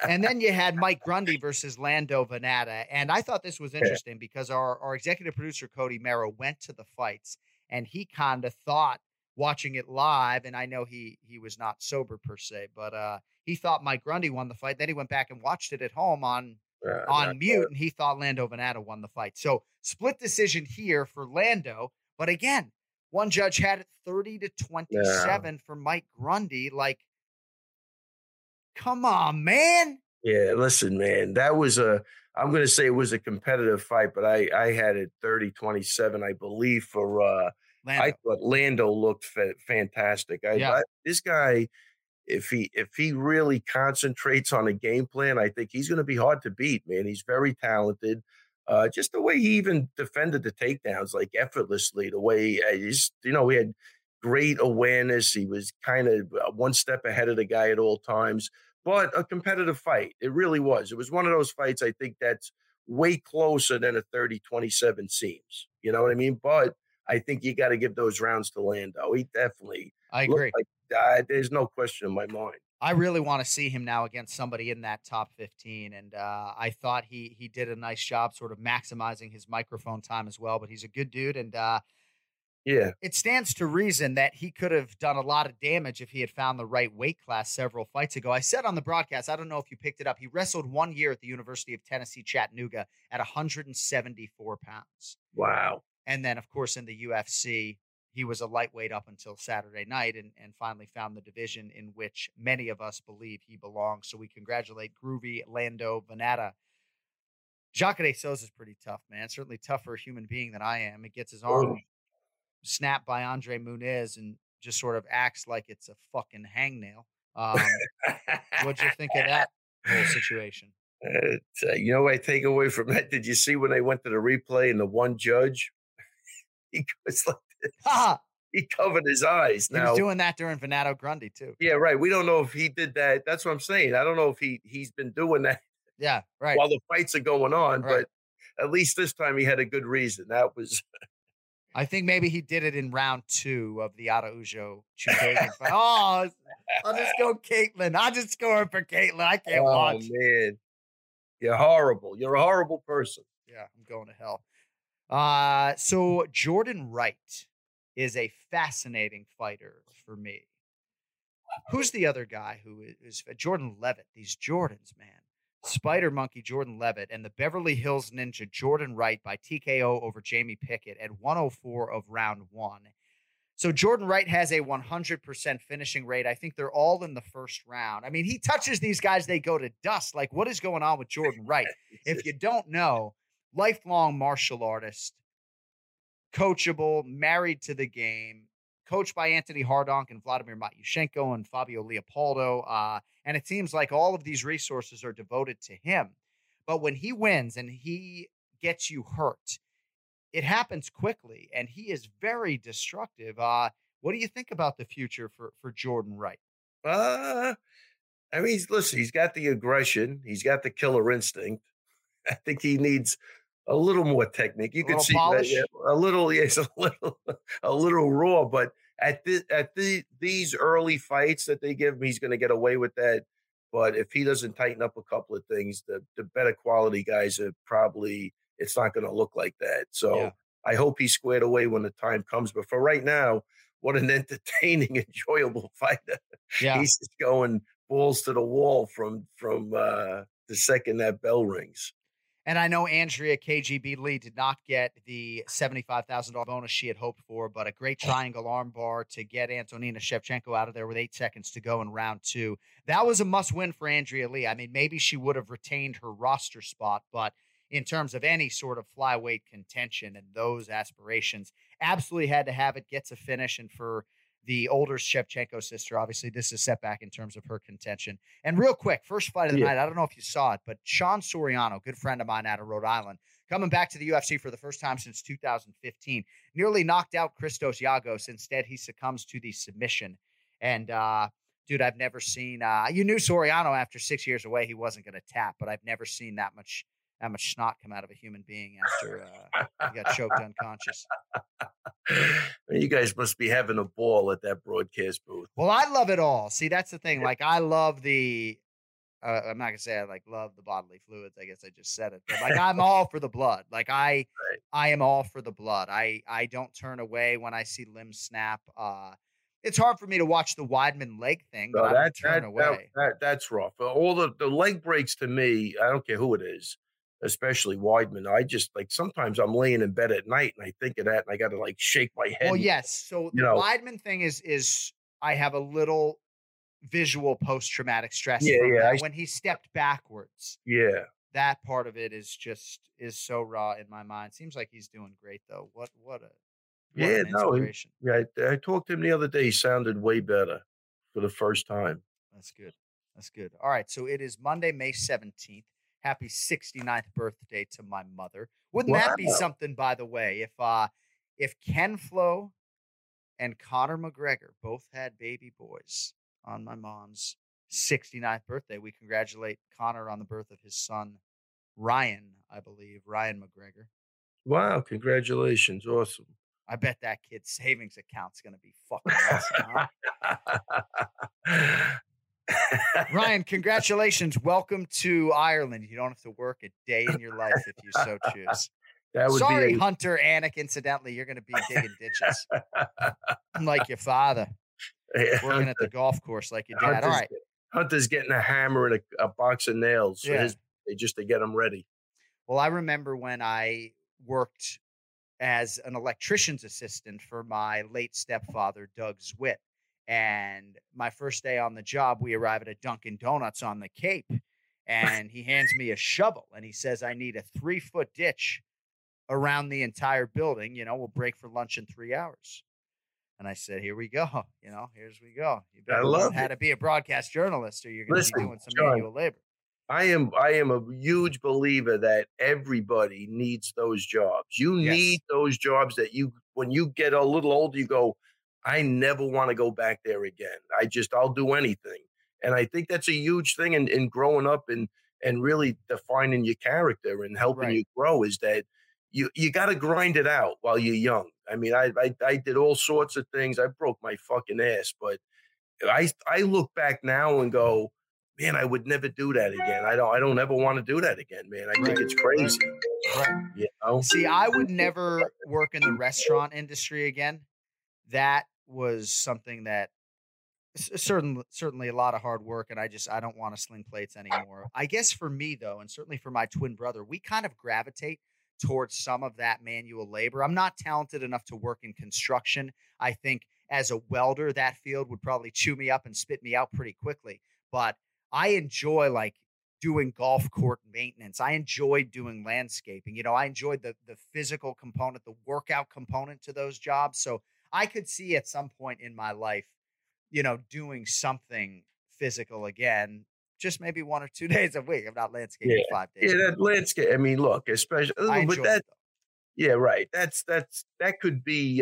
And then you had Mike Grundy versus Lando Vannata. And I thought this was interesting because our executive producer, Cody Morrow, went to the fights. And he kind of thought, watching it live, and I know he was not sober per se, but he thought Mike Grundy won the fight. Then he went back and watched it at home on mute, and he thought Lando Vannata won the fight. So split decision here for Lando. But again, one judge had it 30-27 for Mike Grundy. Like, come on, man. Yeah, listen, man, that was I'm going to say it was a competitive fight, but I had it 30-27, I believe, for Lando. I thought Lando looked fantastic. This guy, if he really concentrates on a game plan, I think he's going to be hard to beat, man. He's very talented. Just the way he even defended the takedowns, like effortlessly, the way he had great awareness. He was kind of one step ahead of the guy at all times, but a competitive fight. It really was. It was one of those fights, I think, that's way closer than a 30-27 seems. You know what I mean? But I think you got to give those rounds to Lando. He definitely. I agree. There's no question in my mind. I really want to see him now against somebody in that top 15. And I thought he did a nice job sort of maximizing his microphone time as well, but he's a good dude. And it stands to reason that he could have done a lot of damage if he had found the right weight class several fights ago. I said on the broadcast, I don't know if you picked it up, he wrestled 1 year at the University of Tennessee, Chattanooga at 174 pounds. Wow. And then, of course, in the UFC, he was a lightweight up until Saturday night and finally found the division in which many of us believe he belongs. So we congratulate Groovy Lando Vannata. Jacare Souza's pretty tough, man. Certainly tougher human being than I am. He gets his arm snapped by Andre Muniz and just sort of acts like it's a fucking hangnail. What'd you think of that whole situation? You know what I take away from that? Did you see when they went to the replay and the one judge? He goes like this. He covered his eyes. Now, he was doing that during Vannata Grundy too. Yeah, right. We don't know if he did that. That's what I'm saying. I don't know if he's been doing that. Yeah, right. While the fights are going on, right. But at least this time he had a good reason. That was. I think maybe he did it in round 2 of the Araújo Chookagian fight. Oh, I'll just go Caitlin. I'll just score for Caitlin. I can't watch. Oh man, you're horrible. You're a horrible person. Yeah, I'm going to hell. So Jordan Wright is a fascinating fighter for me. Who's the other guy who is Jordan Leavitt? These Jordans, man. Spider Monkey Jordan Leavitt and the Beverly Hills Ninja Jordan Wright by TKO over Jamie Pickett at 104 of round 1. So Jordan Wright has a 100% finishing rate. I think they're all in the first round. I mean, he touches these guys, they go to dust. Like, what is going on with Jordan Wright? If you don't know, lifelong martial artist, coachable, married to the game, coached by Anthony Hardonk and Vladimir Matyushenko and Fabio Leopoldo. And it seems like all of these resources are devoted to him. But when he wins and he gets you hurt, it happens quickly, and he is very destructive. What do you think about the future for Jordan Wright? I mean, listen, he's got the aggression. He's got the killer instinct. I think he needs a little more technique. You can see that, a little raw, but at these early fights that they give him, he's going to get away with that. But if he doesn't tighten up a couple of things, the better quality guys are probably – it's not going to look like that. So yeah. I hope he's squared away when the time comes. But for right now, what an entertaining, enjoyable fighter. Yeah. He's just going balls to the wall from the second that bell rings. And I know Andrea KGB Lee did not get the $75,000 bonus she had hoped for, but a great triangle armbar to get Antonina Shevchenko out of there with 8 seconds to go in round 2. That was a must-win for Andrea Lee. I mean, maybe she would have retained her roster spot, but in terms of any sort of flyweight contention and those aspirations, absolutely had to have it, gets a finish. And for the older Shevchenko sister, obviously this is a setback in terms of her contention. And real quick, first fight of the night, I don't know if you saw it, but Sean Soriano, good friend of mine out of Rhode Island, coming back to the UFC for the first time since 2015, nearly knocked out Christos Yagos. Instead, he succumbs to the submission. And, dude, I've never seen, you knew Soriano after 6 years away, he wasn't going to tap, but I've never seen that much snot come out of a human being after he got choked unconscious. You guys must be having a ball at that broadcast booth. Well, I love it all. See, that's the thing. Like, I love the I'm not gonna say I like love the bodily fluids. I guess I just said it. But, like, I'm all for the blood. Like I am all for the blood. I don't turn away when I see limbs snap. It's hard for me to watch the Weidman leg thing, but I don't turn away. That's rough. All the leg breaks to me, I don't care who it is, especially Weidman. I just like sometimes I'm laying in bed at night and I think of that and I got to like shake my head. Well, yes. So the Weidman thing is I have a little visual post-traumatic stress. When he stepped backwards. Yeah. That part of it is so raw in my mind. Seems like he's doing great though. I talked to him the other day. He sounded way better for the first time. That's good. All right. So it is Monday, May 17th. Happy 69th birthday to my mother. Wouldn't that be something, by the way, if Ken Flo and Conor McGregor both had baby boys on my mom's 69th birthday? We congratulate Conor on the birth of his son, Ryan, I believe, Ryan McGregor. Wow. Congratulations. Awesome. I bet that kid's savings account's going to be fucking awesome. Ryan, congratulations. Welcome to Ireland. You don't have to work a day in your life if you so choose. Sorry, Hunter Anik. Incidentally, you're going to be digging ditches. Like your father. Yeah, working at the golf course like your dad. Hunter's, all right. Hunter's getting a hammer and a box of nails just to get him ready. Well, I remember when I worked as an electrician's assistant for my late stepfather, Doug Zwitt. And my first day on the job, we arrive at a Dunkin' Donuts on the Cape, and he hands me a shovel and he says, I need a 3-foot ditch around the entire building. You know, we'll break for lunch in 3 hours. And I said, here we go. You know, here's we go. You better learn how to be a broadcast journalist or you're going to be doing some manual labor. I am a huge believer that everybody needs those jobs. You need those jobs that you, when you get a little older, you go, I never want to go back there again. I'll do anything. And I think that's a huge thing in growing up and really defining your character and helping you grow is that you got to grind it out while you're young. I mean, I did all sorts of things. I broke my fucking ass, but I look back now and go, man, I would never do that again. I don't ever want to do that again, man. I think it's crazy. Right. You know? See, I would never work in the restaurant industry again. That was something that certainly a lot of hard work, and I don't want to sling plates anymore. I guess for me though, and certainly for my twin brother, we kind of gravitate towards some of that manual labor. I'm not talented enough to work in construction. I think as a welder, that field would probably chew me up and spit me out pretty quickly. But I enjoy like doing golf court maintenance. I enjoyed doing landscaping. You know, I enjoyed the physical component, the workout component to those jobs. So I could see at some point in my life, you know, doing something physical again, just maybe 1 or 2 days a week. I'm not landscaping 5 days. Yeah, that landscape. I mean, look, especially, but that, right. That could be,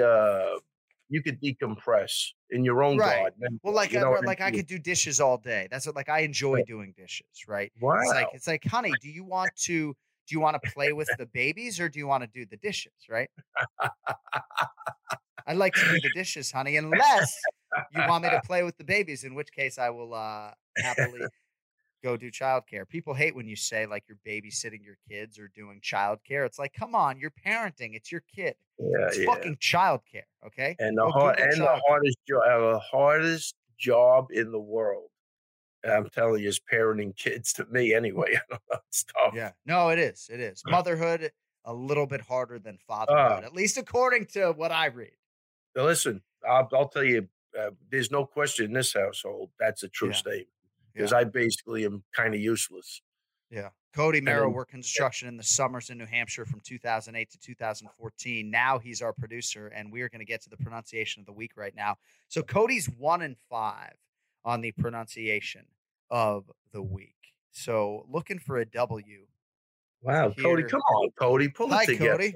you could decompress in your own garden. Well, I could do dishes all day. That's what, like, I enjoy doing dishes, right? Wow. It's like, honey, do you want to play with the babies or do you want to do the dishes? Right. I'd like to do the dishes, honey, unless you want me to play with the babies, in which case I will happily go do childcare. People hate when you say like you're babysitting your kids or doing childcare. It's like, come on, you're parenting. It's your kid. Yeah, it's fucking childcare, okay? And the hardest job in the world, I'm telling you, is parenting kids to me anyway. I don't know stuff. Yeah, no, it is. It is. Motherhood, a little bit harder than fatherhood, at least according to what I read. Now listen, I'll tell you, there's no question in this household that's a true statement, because I basically am kind of useless. Yeah. Cody Morrow worked construction in the summers in New Hampshire from 2008 to 2014. Now he's our producer, and we are going to get to the pronunciation of the week right now. So Cody's 1-5 on the pronunciation of the week. So looking for a W. Wow, here. Cody, come on, Cody, pull it together. Cody.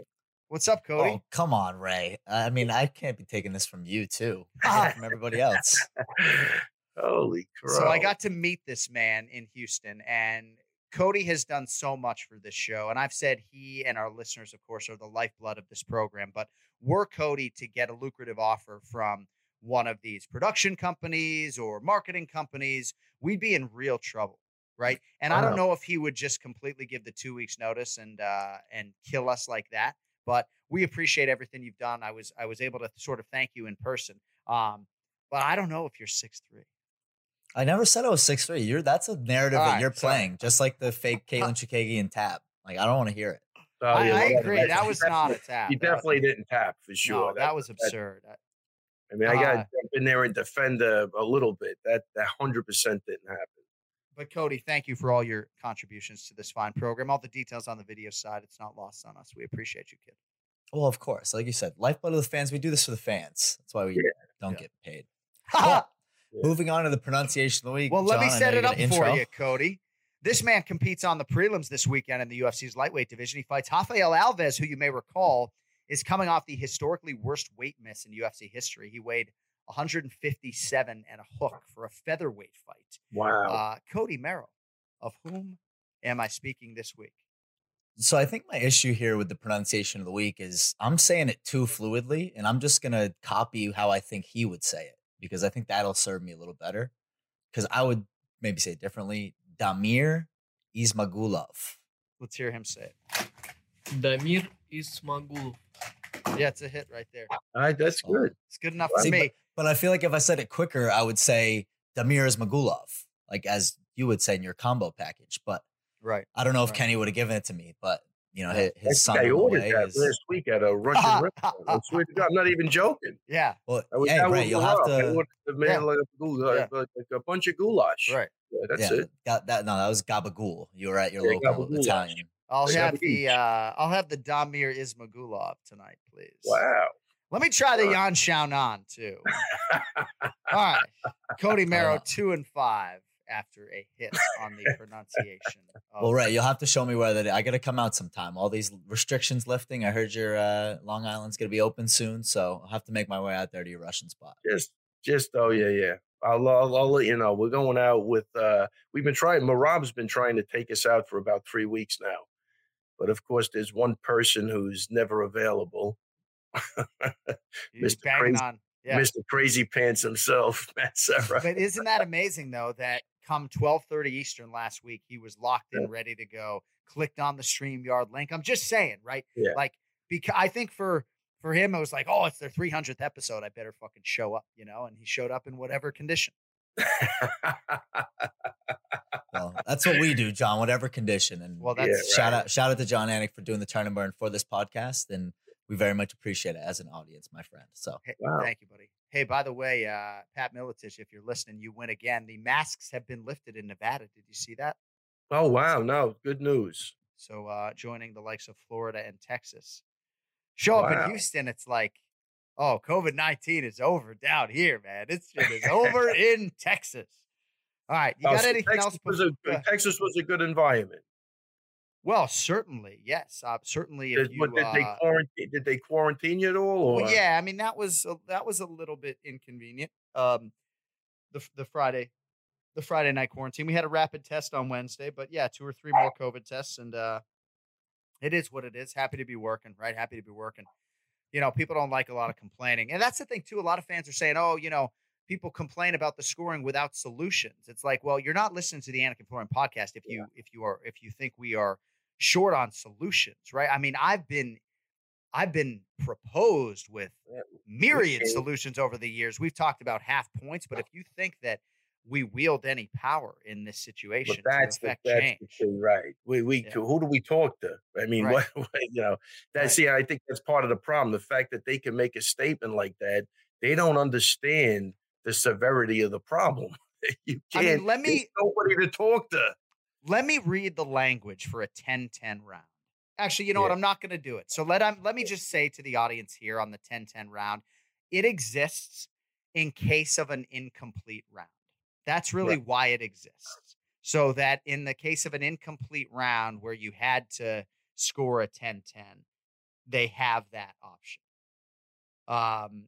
What's up, Cody? Oh, come on, Ray. I mean, I can't be taking this from you, too. From everybody else. Holy crap. So I got to meet this man in Houston, and Cody has done so much for this show. And I've said he and our listeners, of course, are the lifeblood of this program. But were Cody to get a lucrative offer from one of these production companies or marketing companies, we'd be in real trouble. right? And I don't know if he would just completely give the 2 weeks notice and kill us like that. But we appreciate everything you've done. I was able to sort of thank you in person. But I don't know if you're 6'3". I never said I was 6'3". That's a narrative that you're playing, just like the fake Katlyn Chookagian tap. Like, I don't want to hear it. So, I agree. That was not a tap. You definitely didn't tap for sure. No, that was absurd. I mean, I got to jump in there and defend a little bit. That 100% didn't happen. But, Cody, thank you for all your contributions to this fine program. All the details on the video side, it's not lost on us. We appreciate you, kid. Well, of course. Like you said, lifeblood of the fans. We do this for the fans. That's why we don't get paid. Well, moving on to the pronunciation of the week. Well, let me set it up for you, Cody. This man competes on the prelims this weekend in the UFC's lightweight division. He fights Rafael Alves, who you may recall is coming off the historically worst weight miss in UFC history. He weighed 157 and a hook for a featherweight fight. Wow. Cody Morrow, of whom am I speaking this week? So I think my issue here with the pronunciation of the week is I'm saying it too fluidly, and I'm just going to copy how I think he would say it, because I think that'll serve me a little better, because I would maybe say it differently. Damir Ismagulov. Let's hear him say it. Damir Ismagulov. Yeah, it's a hit right there. All right, that's good. It's good enough for me. But I feel like if I said it quicker, I would say Damir Ismagulov, like as you would say in your combo package, but right. I don't know if Kenny would have given it to me, but you know, his son. I ordered that last week at a Russian restaurant. I swear to God, I'm not even joking. Yeah. Well, you'll have to. The man like a bunch of goulash. Right. Yeah, that's it. That was gabagool. You were at your local Italian. I'll have the Damir Ismagulov tonight, please. Wow. Let me try the Yan Xiaonan too. All right, Cody Morrow 2-5. After a hit on the pronunciation. Well, right. You'll have to show me where that is. I got to come out sometime. All these restrictions lifting. I heard your Long Island's going to be open soon. So I'll have to make my way out there to your Russian spot. Yeah. I'll let you know. We're going out with, Marab's been trying to take us out for about 3 weeks now. But of course, there's one person who's never available. Mr. Crazy Pants himself. That's right. But isn't that amazing, though, that come 12:30 Eastern last week, he was locked in, ready to go, clicked on the StreamYard link. I'm just saying, right? Yeah. Like, because I think for him, it was like, oh, it's their 300th episode. I better fucking show up, you know? And he showed up in whatever condition. Well, that's what we do, John, whatever condition. And shout out to Jon Anik for doing the turn and burn for this podcast. And we very much appreciate it as an audience, my friend. So thank you, buddy. Hey, by the way, Pat Miletich, if you're listening, you win again. The masks have been lifted in Nevada. Did you see that? Oh, wow. No, good news. So joining the likes of Florida and Texas. Up in Houston, it's like, oh, COVID-19 is over down here, man. It's over in Texas. All right. You got anything else? Texas was a good environment. Well, certainly, yes. Certainly, if you did they quarantine you at all? Or? Well, yeah, I mean that was a little bit inconvenient. The Friday night quarantine. We had a rapid test on Wednesday, but yeah, 2 or 3 more COVID tests, and it is what it is. Happy to be working, right? Happy to be working. You know, people don't like a lot of complaining, and that's the thing too. A lot of fans are saying, "Oh, you know." People complain about the scoring without solutions. It's like, well, you're not listening to the Anakin Florian podcast if you think we are short on solutions, right? I mean, I've been proposed with myriad solutions over the years. We've talked about half points, but if you think that we wield any power in this situation, but that's the thing, right? Who do we talk to? I mean, right. I think that's part of the problem. The fact that they can make a statement like that, they don't understand the severity of the problem. You can't. I mean, there's nobody to talk to. Let me read the language for a 10-10 round. Actually, you know what? I'm not going to do it. So let me just say to the audience here on the 10-10 round, it exists in case of an incomplete round. That's really why it exists. So that in the case of an incomplete round where you had to score a 10-10, they have that option.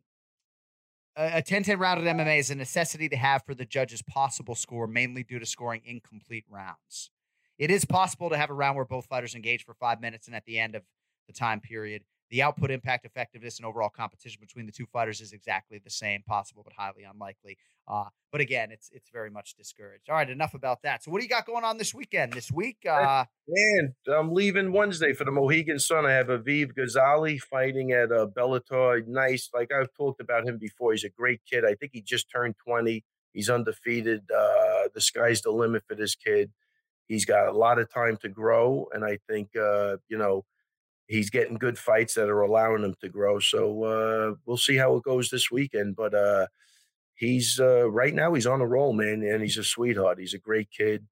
A 10-10 round at MMA is a necessity to have for the judge's possible score, mainly due to scoring incomplete rounds. It is possible to have a round where both fighters engage for 5 minutes, and at the end of the time period, The output, impact, effectiveness, and overall competition between the two fighters is exactly the same, possible but highly unlikely. But again, it's very much discouraged. All right, enough about that. So what do you got going on this weekend, this week? Man, I'm leaving Wednesday for the Mohegan Sun. I have Aviv Ghazali fighting at Bellator. Nice. Like I've talked about him before. He's a great kid. I think he just turned 20. He's undefeated. The sky's the limit for this kid. He's got a lot of time to grow, and I think, he's getting good fights that are allowing him to grow. So we'll see how it goes this weekend. But he's right now he's on a roll, man, and he's a sweetheart. He's a great kid,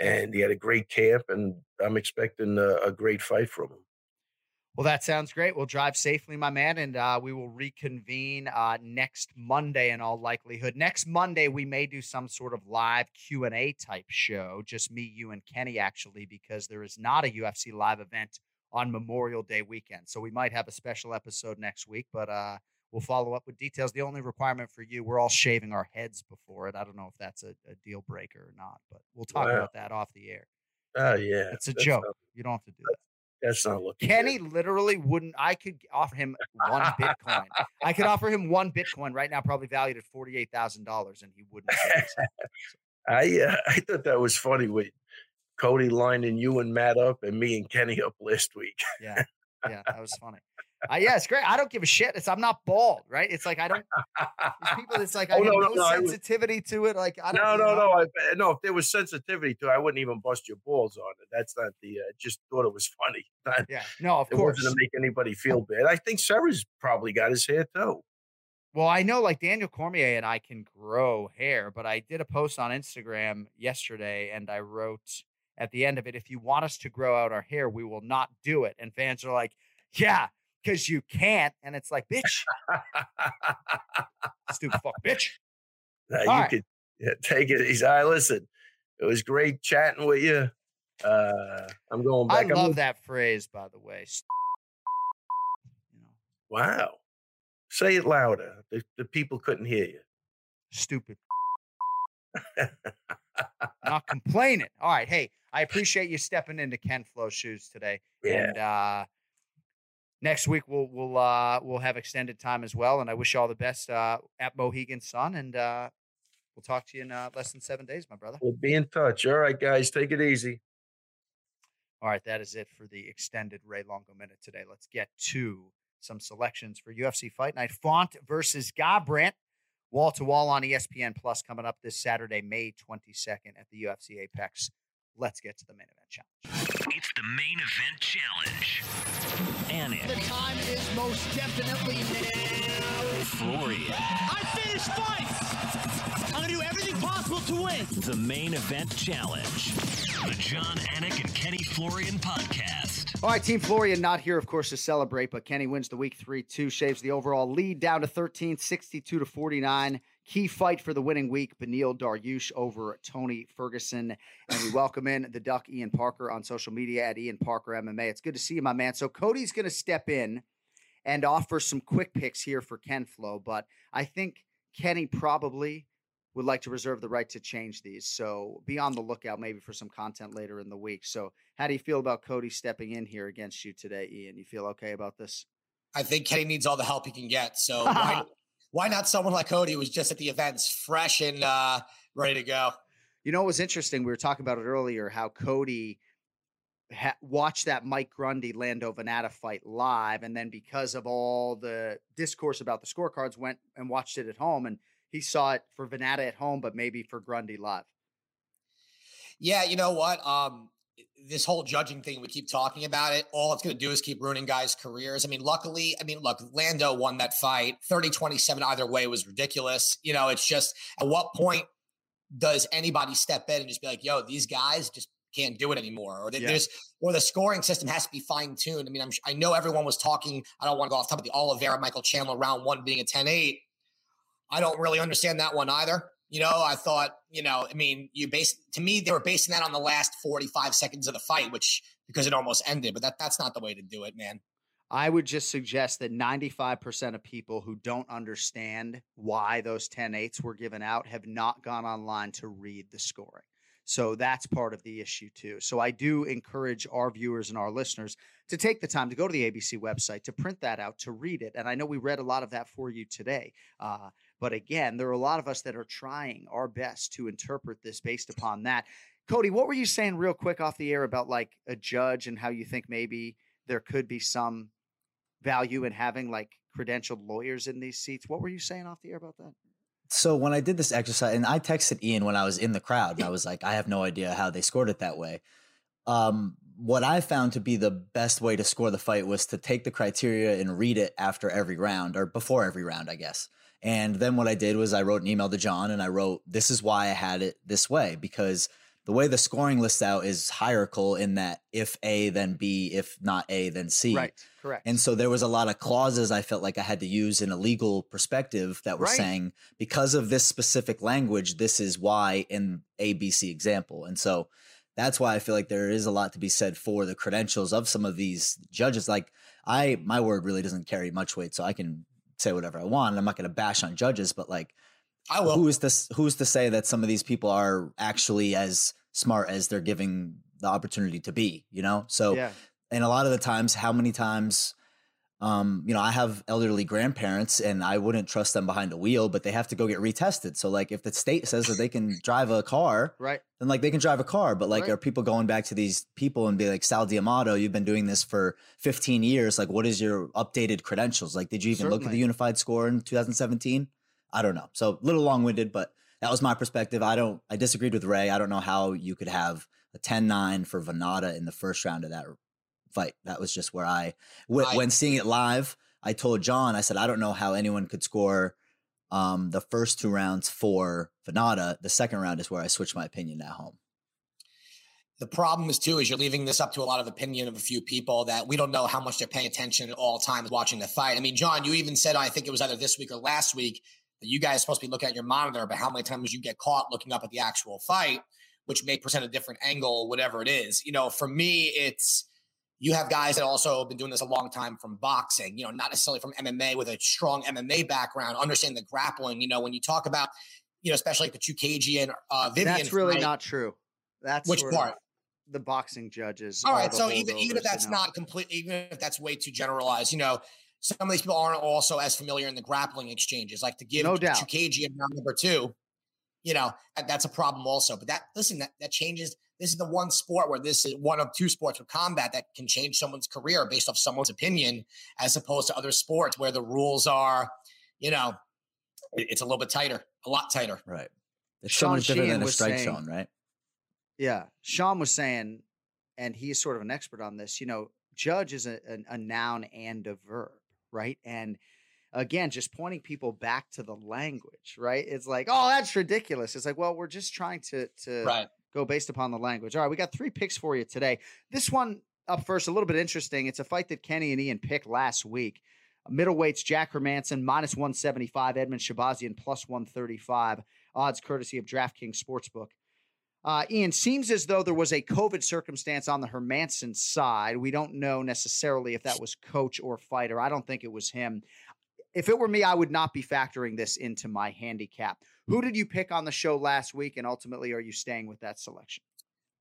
and he had a great camp, and I'm expecting a great fight from him. Well, that sounds great. We'll drive safely, my man, and we will reconvene next Monday in all likelihood. Next Monday, we may do some sort of live Q&A type show, just me, you, and Kenny, actually, because there is not a UFC live event on Memorial Day weekend. So we might have a special episode next week, but we'll follow up with details. The only requirement for you, we're all shaving our heads before it. I don't know if that's a deal breaker or not, but we'll talk about that off the air. Oh, yeah. It's a joke. You don't have to do that. That's not looking Kenny good. Literally wouldn't. I could offer him one Bitcoin. I could offer him one Bitcoin right now, probably valued at $48,000, and he wouldn't. I thought that was funny with Cody lining you and Matt up and me and Kenny up last week. Yeah, that was funny. Yeah, it's great. I don't give a shit. I'm not bald, right? It's like I don't. People, it's like I have no sensitivity to it. Like I don't. No. If there was sensitivity to it, I wouldn't even bust your balls on it. That's not the. I just thought it was funny. Of course. It wasn't to make anybody feel bad. I think Sarah's probably got his hair too. Well, I know like Daniel Cormier and I can grow hair, but I did a post on Instagram yesterday, and I wrote at the end of it, if you want us to grow out our hair, we will not do it. And fans are like, yeah. Because you can't, and it's like, bitch, stupid fuck, bitch. You could take it easy. Listen, it was great chatting with you. I'm going back. I love that phrase, by the way. Wow, say it louder. The people couldn't hear you. Stupid. Not complaining. All right, hey, I appreciate you stepping into Ken Flo's shoes today, and next week we'll have extended time as well, and I wish you all the best at Mohegan Sun, and we'll talk to you in less than 7 days, my brother. We'll be in touch. All right, guys, take it easy. All right, that is it for the extended Ray Longo minute today. Let's get to some selections for UFC Fight Night. Font versus Garbrandt, wall to wall on ESPN Plus coming up this Saturday, May 22nd at the UFC Apex. Let's get to the main event challenge. It's the main event challenge. Anik. The time is most definitely now. Florian. I finish fights. I'm going to do everything possible to win. The main event challenge. The Jon Anik and Kenny Florian podcast. All right, Team Florian not here, of course, to celebrate, but Kenny wins the week 3-2, shaves the overall lead down to 13, 62 to 49. Key fight for the winning week, Beneil Dariush over Tony Ferguson. And we welcome in the Duck, Ian Parker, on social media at Ian Parker MMA. It's good to see you, my man. So Cody's going to step in and offer some quick picks here for Ken Flo, but I think Kenny probably would like to reserve the right to change these. So be on the lookout maybe for some content later in the week. So how do you feel about Cody stepping in here against you today, Ian? You feel okay about this? I think Kenny needs all the help he can get. So why not someone like Cody who was just at the events, fresh and ready to go? You know, it was interesting. We were talking about it earlier, how Cody watched that Mike Grundy, Lando Vannata fight live. And then because of all the discourse about the scorecards, went and watched it at home. And he saw it for Vannata at home, but maybe for Grundy live. Yeah, you know what? This whole judging thing, we keep talking about it. All it's going to do is keep ruining guys' careers. I mean, luckily, look, Lando won that fight. 30-27 either way was ridiculous. You know, it's just at what point does anybody step in and just be like, yo, these guys just can't do it anymore? Or or the scoring system has to be fine-tuned. I mean, I know everyone was talking. I don't want to go off topic, the Oliveira, Michael Chandler round one being a 10-8. I don't really understand that one either. You know, I thought, to me, they were basing that on the last 45 seconds of the fight, because it almost ended, but that's not the way to do it, man. I would just suggest that 95% of people who don't understand why those 10-8s were given out have not gone online to read the scoring. So that's part of the issue too. So I do encourage our viewers and our listeners to take the time to go to the ABC website, to print that out, to read it. And I know we read a lot of that for you today. But again, there are a lot of us that are trying our best to interpret this based upon that. Cody, what were you saying real quick off the air about like a judge and how you think maybe there could be some value in having like credentialed lawyers in these seats? What were you saying off the air about that? So when I did this exercise, and I texted Ian when I was in the crowd, and I was like, I have no idea how they scored it that way. What I found to be the best way to score the fight was to take the criteria and read it after every round, or before every round, I guess. And then what I did was I wrote an email to John and I wrote, this is why I had it this way, because the way the scoring lists out is hierarchical in that if A, then B, if not A, then C. Right, correct. And so there was a lot of clauses I felt like I had to use in a legal perspective that were saying, because of this specific language, this is why in A, B, C example. And so that's why I feel like there is a lot to be said for the credentials of some of these judges. Like my word really doesn't carry much weight, so I can say whatever I want. And I'm not going to bash on judges, but like, I will. Who's to say that some of these people are actually as smart as they're giving the opportunity to be, you know? So, and a lot of the times, how many times, you know, I have elderly grandparents and I wouldn't trust them behind a wheel, but they have to go get retested. So like, if the state says that they can drive a car, then like they can drive a car, but like, are people going back to these people and be like, Sal D'Amato, you've been doing this for 15 years. Like, what is your updated credentials? Like, did you even look at the unified score in 2017? I don't know. So a little long-winded, but that was my perspective. I disagreed with Ray. I don't know how you could have a 10-9 for Vannata in the first round of that fight. That was just where when seeing it live, I told John, I said, I don't know how anyone could score the first two rounds for Vannata. The second round is where I switched my opinion at home. The problem is too, is you're leaving this up to a lot of opinion of a few people that we don't know how much they're paying attention at all times watching the fight. I mean, John, you even said, I think it was either this week or last week, that you guys are supposed to be looking at your monitor, but how many times you get caught looking up at the actual fight, which may present a different angle, whatever it is. You know, for me, you have guys that also have been doing this a long time from boxing, you know, not necessarily from MMA, with a strong MMA background, understand the grappling. You know, when you talk about, you know, especially like the Chookagian, Viviane. That's really not true. That's which part? The boxing judges. All right. So even if that's not complete, even if that's way too generalized, you know, some of these people aren't also as familiar in the grappling exchanges, like to give Chookagian round number two, you know, that's a problem also. But that changes. This is the one sport where this is one of two sports with combat that can change someone's career based off someone's opinion, as opposed to other sports where the rules are, you know, it's a little bit tighter, a lot tighter. Right. It's so much different than a strike zone, right? Yeah. Sean was saying, and he's sort of an expert on this, you know, judge is a noun and a verb. Right. And again, just pointing people back to the language, right? It's like, oh, that's ridiculous. It's like, well, we're just trying to go based upon the language. All right. We got three picks for you today. This one up first, a little bit interesting. It's a fight that Kenny and Ian picked last week. Middleweights, Jack Hermanson, -175, Edmund Shabazian, +135. Odds courtesy of DraftKings Sportsbook. Ian, seems as though there was a COVID circumstance on the Hermanson side. We don't know necessarily if that was coach or fighter. I don't think it was him. If it were me, I would not be factoring this into my handicap. Who did you pick on the show last week? And ultimately, are you staying with that selection?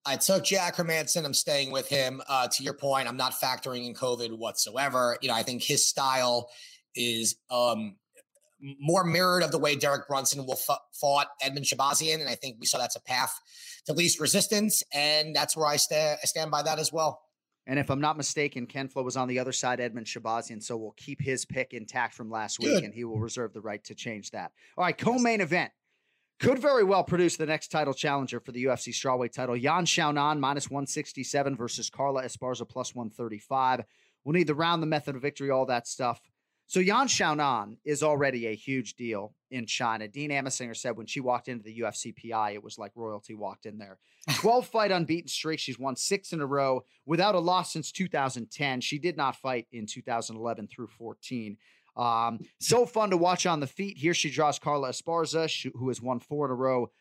I took Jack Hermanson. I'm staying with him. To your point, I'm not factoring in COVID whatsoever. You know, I think his style is more mirrored of the way Derek Brunson will fought Edmund Shabazian. And I think we saw that's a path to least resistance. And that's where I stand by that as well. And if I'm not mistaken, Ken Flo was on the other side, Edmund Shabazian. So we'll keep his pick intact from last week, and he will reserve the right to change that. All right. Co-main event could very well produce the next title challenger for the UFC strawweight title. Yan Xiaonan, -167 versus Carla Esparza, +135. We'll need the round, the method of victory, all that stuff. So Yan Xiaonan is already a huge deal in China. Dean Amasinger said when she walked into the UFC PI, it was like royalty walked in there. 12-fight unbeaten streak. She's won 6 in a row without a loss since 2010. She did not fight in 2011 through 14. So fun to watch on the feet. Here she draws Carla Esparza, who has won 4 in a row,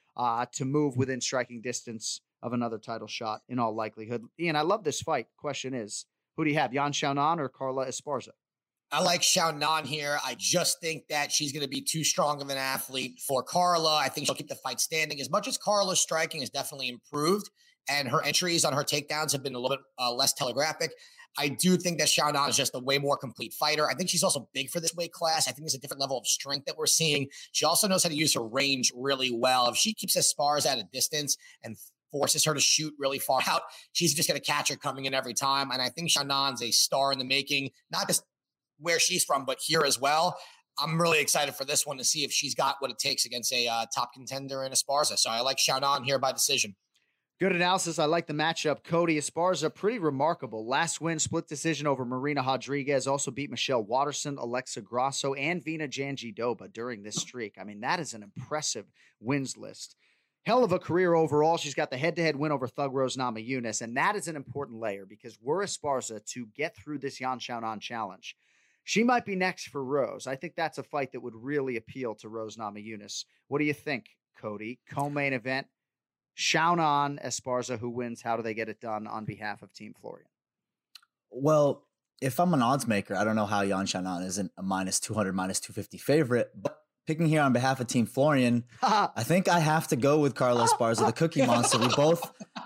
to move within striking distance of another title shot in all likelihood. Ian, I love this fight. Question is, who do you have, Yan Xiaonan or Carla Esparza? I like Xiaonan here. I just think that she's going to be too strong of an athlete for Carla. I think she'll keep the fight standing. As much as Carla's striking has definitely improved and her entries on her takedowns have been a little bit less telegraphic, I do think that Xiaonan is just a way more complete fighter. I think she's also big for this weight class. I think there's a different level of strength that we're seeing. She also knows how to use her range really well. If she keeps her spars at a distance and forces her to shoot really far out, she's just going to catch her coming in every time. And I think Xiaonan's a star in the making, not just where she's from, but here as well. I'm really excited for this one to see if she's got what it takes against a top contender in Esparza. So I like Xiaonan here by decision. Good analysis. I like the matchup. Cody, Esparza, pretty remarkable. Last win, split decision over Marina Rodriguez. Also beat Michelle Waterson, Alexa Grasso, and Vina Janjidoba during this streak. I mean, that is an impressive wins list. Hell of a career overall. She's got the head-to-head win over Thug Rose Namajunas, and that is an important layer because were Esparza to get through this Yan Xiaonan challenge, she might be next for Rose. I think that's a fight that would really appeal to Rose Namajunas. What do you think, Cody? Co-main event. Xiaonan, Esparza, who wins? How do they get it done on behalf of Team Florian? Well, if I'm an odds maker, I don't know how Yan Xiaonan isn't a minus 200, minus 250 favorite, but picking here on behalf of Team Florian, I think I have to go with Carla Esparza, the cookie monster.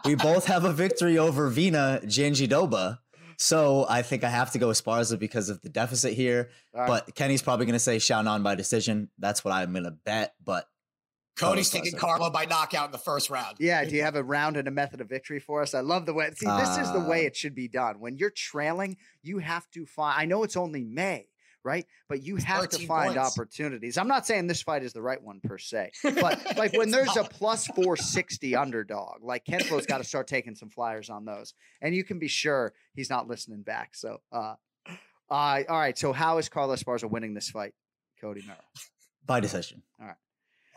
We both have a victory over Vina Janjidoba. So I think I have to go with Esparza because of the deficit here, right. But Kenny's probably going to say Xiaonan by decision. That's what I'm going to bet, but Cody's taking Carla by knockout in the first round. Yeah, do you have a round and a method of victory for us? I love the way – see, this is the way it should be done. When you're trailing, you have to find – I know it's only May, right? But you have to find opportunities. I'm not saying this fight is the right one per se, but like when there's a plus 460 underdog, like Ken Flo's got to start taking some flyers on those. And you can be sure he's not listening back. So, all right, so how is Carla Esparza winning this fight, Cody Merrill? By decision. All right.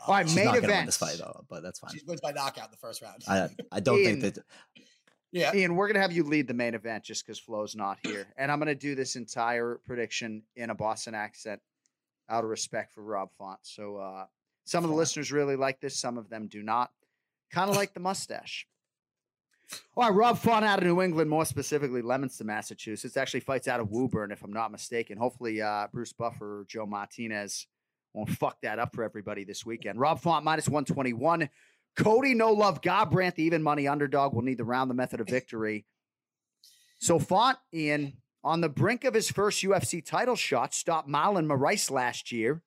All right, main event. This fight, though, but that's fine. She wins by knockout in the first round. I don't Ian, think that. Yeah, Ian, we're gonna have you lead the main event just because Flo's not here, and I'm gonna do this entire prediction in a Boston accent, out of respect for Rob Font. So some of the listeners really like this, some of them do not. Kind of like the mustache. All right, Rob Font out of New England, more specifically Leominster, Massachusetts. Actually, fights out of Woburn, if I'm not mistaken. Hopefully, Bruce Buffer or Joe Martinez won't fuck that up for everybody this weekend. Rob Font, minus 121. Cody, no love. Garbrandt, the even money underdog, will need the round, the method of victory. So Font, Ian, on the brink of his first UFC title shot, stopped Marlon Moraes last year,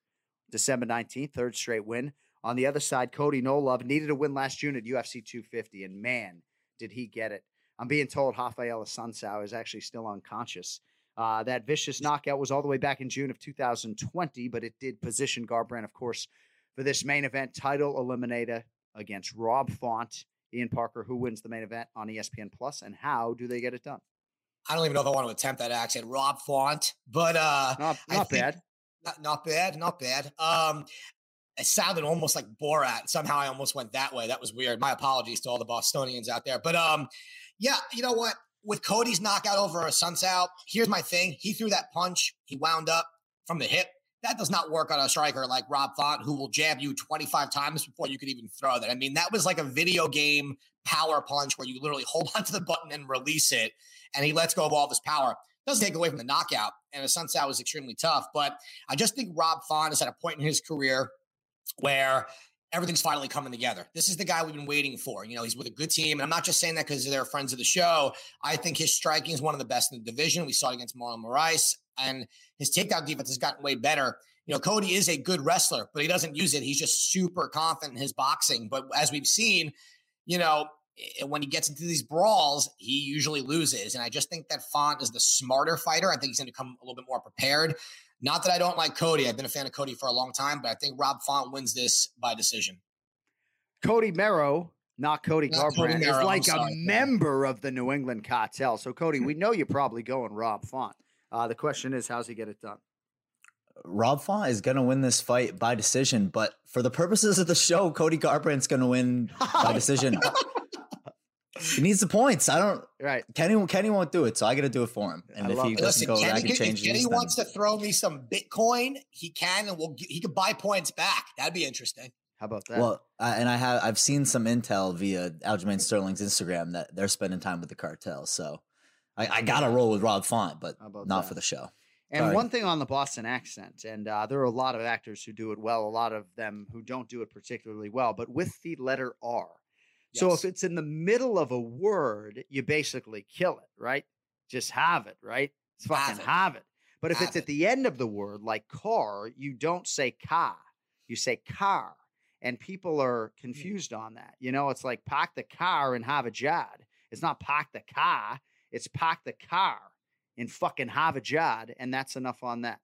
December 19th, third straight win. On the other side, Cody, no love, needed a win last June at UFC 250, and man, did he get it. I'm being told Rafael dos Anjos is actually still unconscious. That vicious knockout was all the way back in June of 2020, but it did position Garbrandt, of course, for this main event title eliminator against Rob Font. Ian Parker, who wins the main event on ESPN Plus, and how do they get it done? I don't even know if I want to attempt that accent, Rob Font, but not bad. Not bad. It sounded almost like Borat. Somehow I almost went that way. That was weird. My apologies to all the Bostonians out there. But yeah, you know what? With Cody's knockout over a Suns out, here's my thing. He threw that punch. He wound up from the hip. That does not work on a striker like Rob Font, who will jab you 25 times before you could even throw that. I mean, that was like a video game power punch where you literally hold onto the button and release it, and he lets go of all of his power. Doesn't take away from the knockout, and a Suns out was extremely tough. But I just think Rob Font is at a point in his career where – everything's finally coming together. This is the guy we've been waiting for. You know, he's with a good team. And I'm not just saying that because they're friends of the show. I think his striking is one of the best in the division. We saw it against Marlon Moraes. And his takedown defense has gotten way better. You know, Cody is a good wrestler, but he doesn't use it. He's just super confident in his boxing. But as we've seen, you know, when he gets into these brawls, he usually loses. And I just think that Font is the smarter fighter. I think he's going to come a little bit more prepared. Not that I don't like Cody. I've been a fan of Cody for a long time, but I think Rob Font wins this by decision. Cody Merrow, not Cody Garbrandt, is like a member of the New England cartel. So, Cody, we know you're probably going Rob Font. The question is, how's he get it done? Rob Font is going to win this fight by decision, but for the purposes of the show, Cody Garbrandt's going to win by decision. He needs the points. I don't. Right. Kenny won't do it, so I got to do it for him. And if he doesn't go, I can change. If Kenny wants to throw me some Bitcoin, he can, and he could buy points back. That'd be interesting. How about that? Well, and I've seen some intel via Aljamain Sterling's Instagram that they're spending time with the cartel. So I got to roll with Rob Font, but not for the show. And one thing on the Boston accent, and there are a lot of actors who do it well, a lot of them who don't do it particularly well, but with the letter R. Yes. So if it's in the middle of a word, you basically kill it, right? Just have it, right? It's fucking have it. But if it's at the end of the word, like car, you don't say ka, you say car. And people are confused on that. You know, it's like park the car and have a jad. It's not park the car. It's park the car and fucking have a jad. And that's enough on that.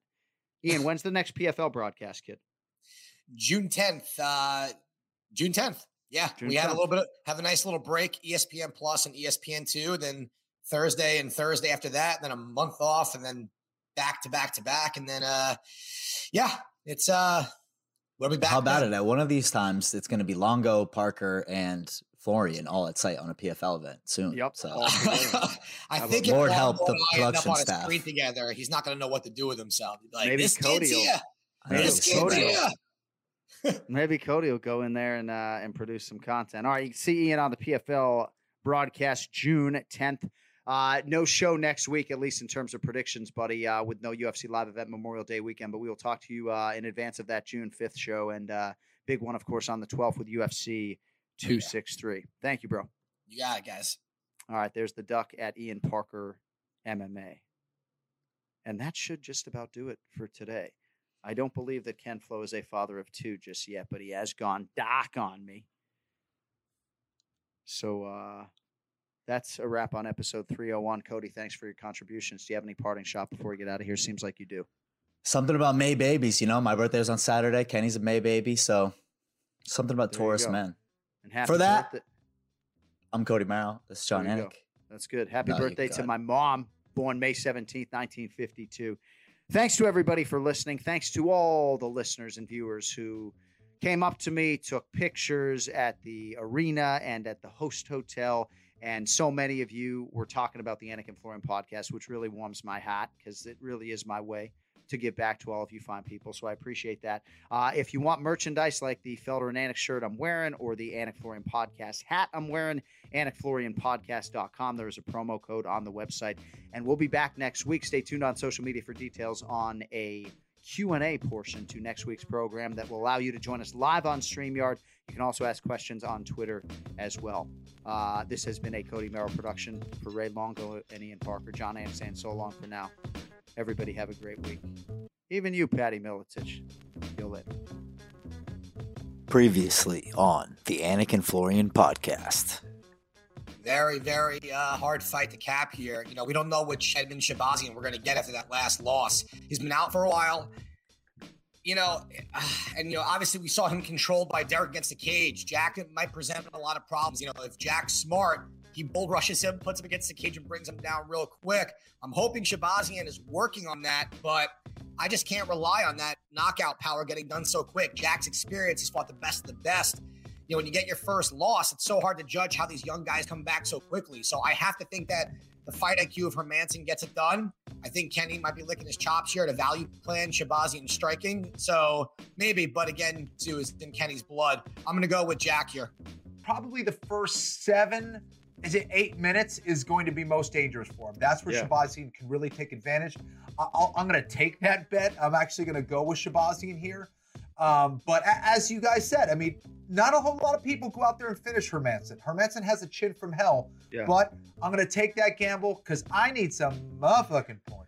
Ian, when's the next PFL broadcast, kid? June 10th. Yeah, June 10th. Had a little bit of, have a nice little break, ESPN Plus and ESPN2. Then Thursday and Thursday after that, then a month off and then back to back to back. And then, it's we'll be back. How about it? At one of these times, it's going to be Longo, Parker, and Florian all at site on a PFL event soon. Yep. So I think Lord help the production staff. Together, he's not going to know what to do with himself. Like, maybe Cody will. Maybe Cody will go in there and produce some content. All right, you can see Ian on the PFL broadcast June 10th. No show next week, at least in terms of predictions, buddy, with no UFC live event Memorial Day weekend, but we will talk to you in advance of that June 5th show and big one, of course, on the 12th with UFC 263. Yeah. Thank you, bro. You got it, guys. All right. There's the duck at Ian Parker MMA. And that should just about do it for today. I don't believe that Ken Flo is a father of two just yet, but he has gone dark on me. So, that's a wrap on episode 301. Cody, thanks for your contributions. Do you have any parting shot before we get out of here? Seems like you do. Something about May babies. You know, my birthday's on Saturday. Kenny's a May baby. So something about Taurus men. And for that, I'm Cody Morrow. This is Jon Anik. That's good. Happy birthday to my mom, born May 17th, 1952. Thanks to everybody for listening. Thanks to all the listeners and viewers who came up to me, took pictures at the arena and at the host hotel. And so many of you were talking about the Anik and Florian podcast, which really warms my heart because it really is my way to give back to all of you fine people. So I appreciate that. If you want merchandise like the Felder and Anik shirt I'm wearing or the Anik Florian podcast hat I'm wearing, AnikFlorianPodcast.com. There is a promo code on the website. And we'll be back next week. Stay tuned on social media for details on a Q&A portion to next week's program that will allow you to join us live on StreamYard. You can also ask questions on Twitter as well. This has been a Cody Morrow production for Ray Longo and Ian Parker. Jon Anik saying so long for now. Everybody have a great week. Even you, Patty Militich. You'll live. Previously on the Anik and Florian podcast. Very, very hard fight to cap here. You know, we don't know which Edmund Shabazian we're going to get after that last loss. He's been out for a while. You know, and, you know, obviously we saw him controlled by Derek against the cage. Jack might present a lot of problems. You know, if Jack's smart, he bull rushes him, puts him against the cage and brings him down real quick. I'm hoping Shabazian is working on that, but I just can't rely on that knockout power getting done so quick. Jack's experience, he's fought the best of the best. You know, when you get your first loss, it's so hard to judge how these young guys come back so quickly. So I have to think that the fight IQ of Hermanson gets it done. I think Kenny might be licking his chops here at a value plan, Shabazian striking. So maybe, but again, too, is in Kenny's blood. I'm going to go with Jack here. Probably the first 8 minutes is going to be most dangerous for him. That's where Shabazian can really take advantage. I'm going to take that bet. I'm actually going to go with Shabazian here. But as you guys said, I mean, not a whole lot of people go out there and finish Hermanson. Hermanson has a chin from hell, but I'm going to take that gamble because I need some motherfucking points.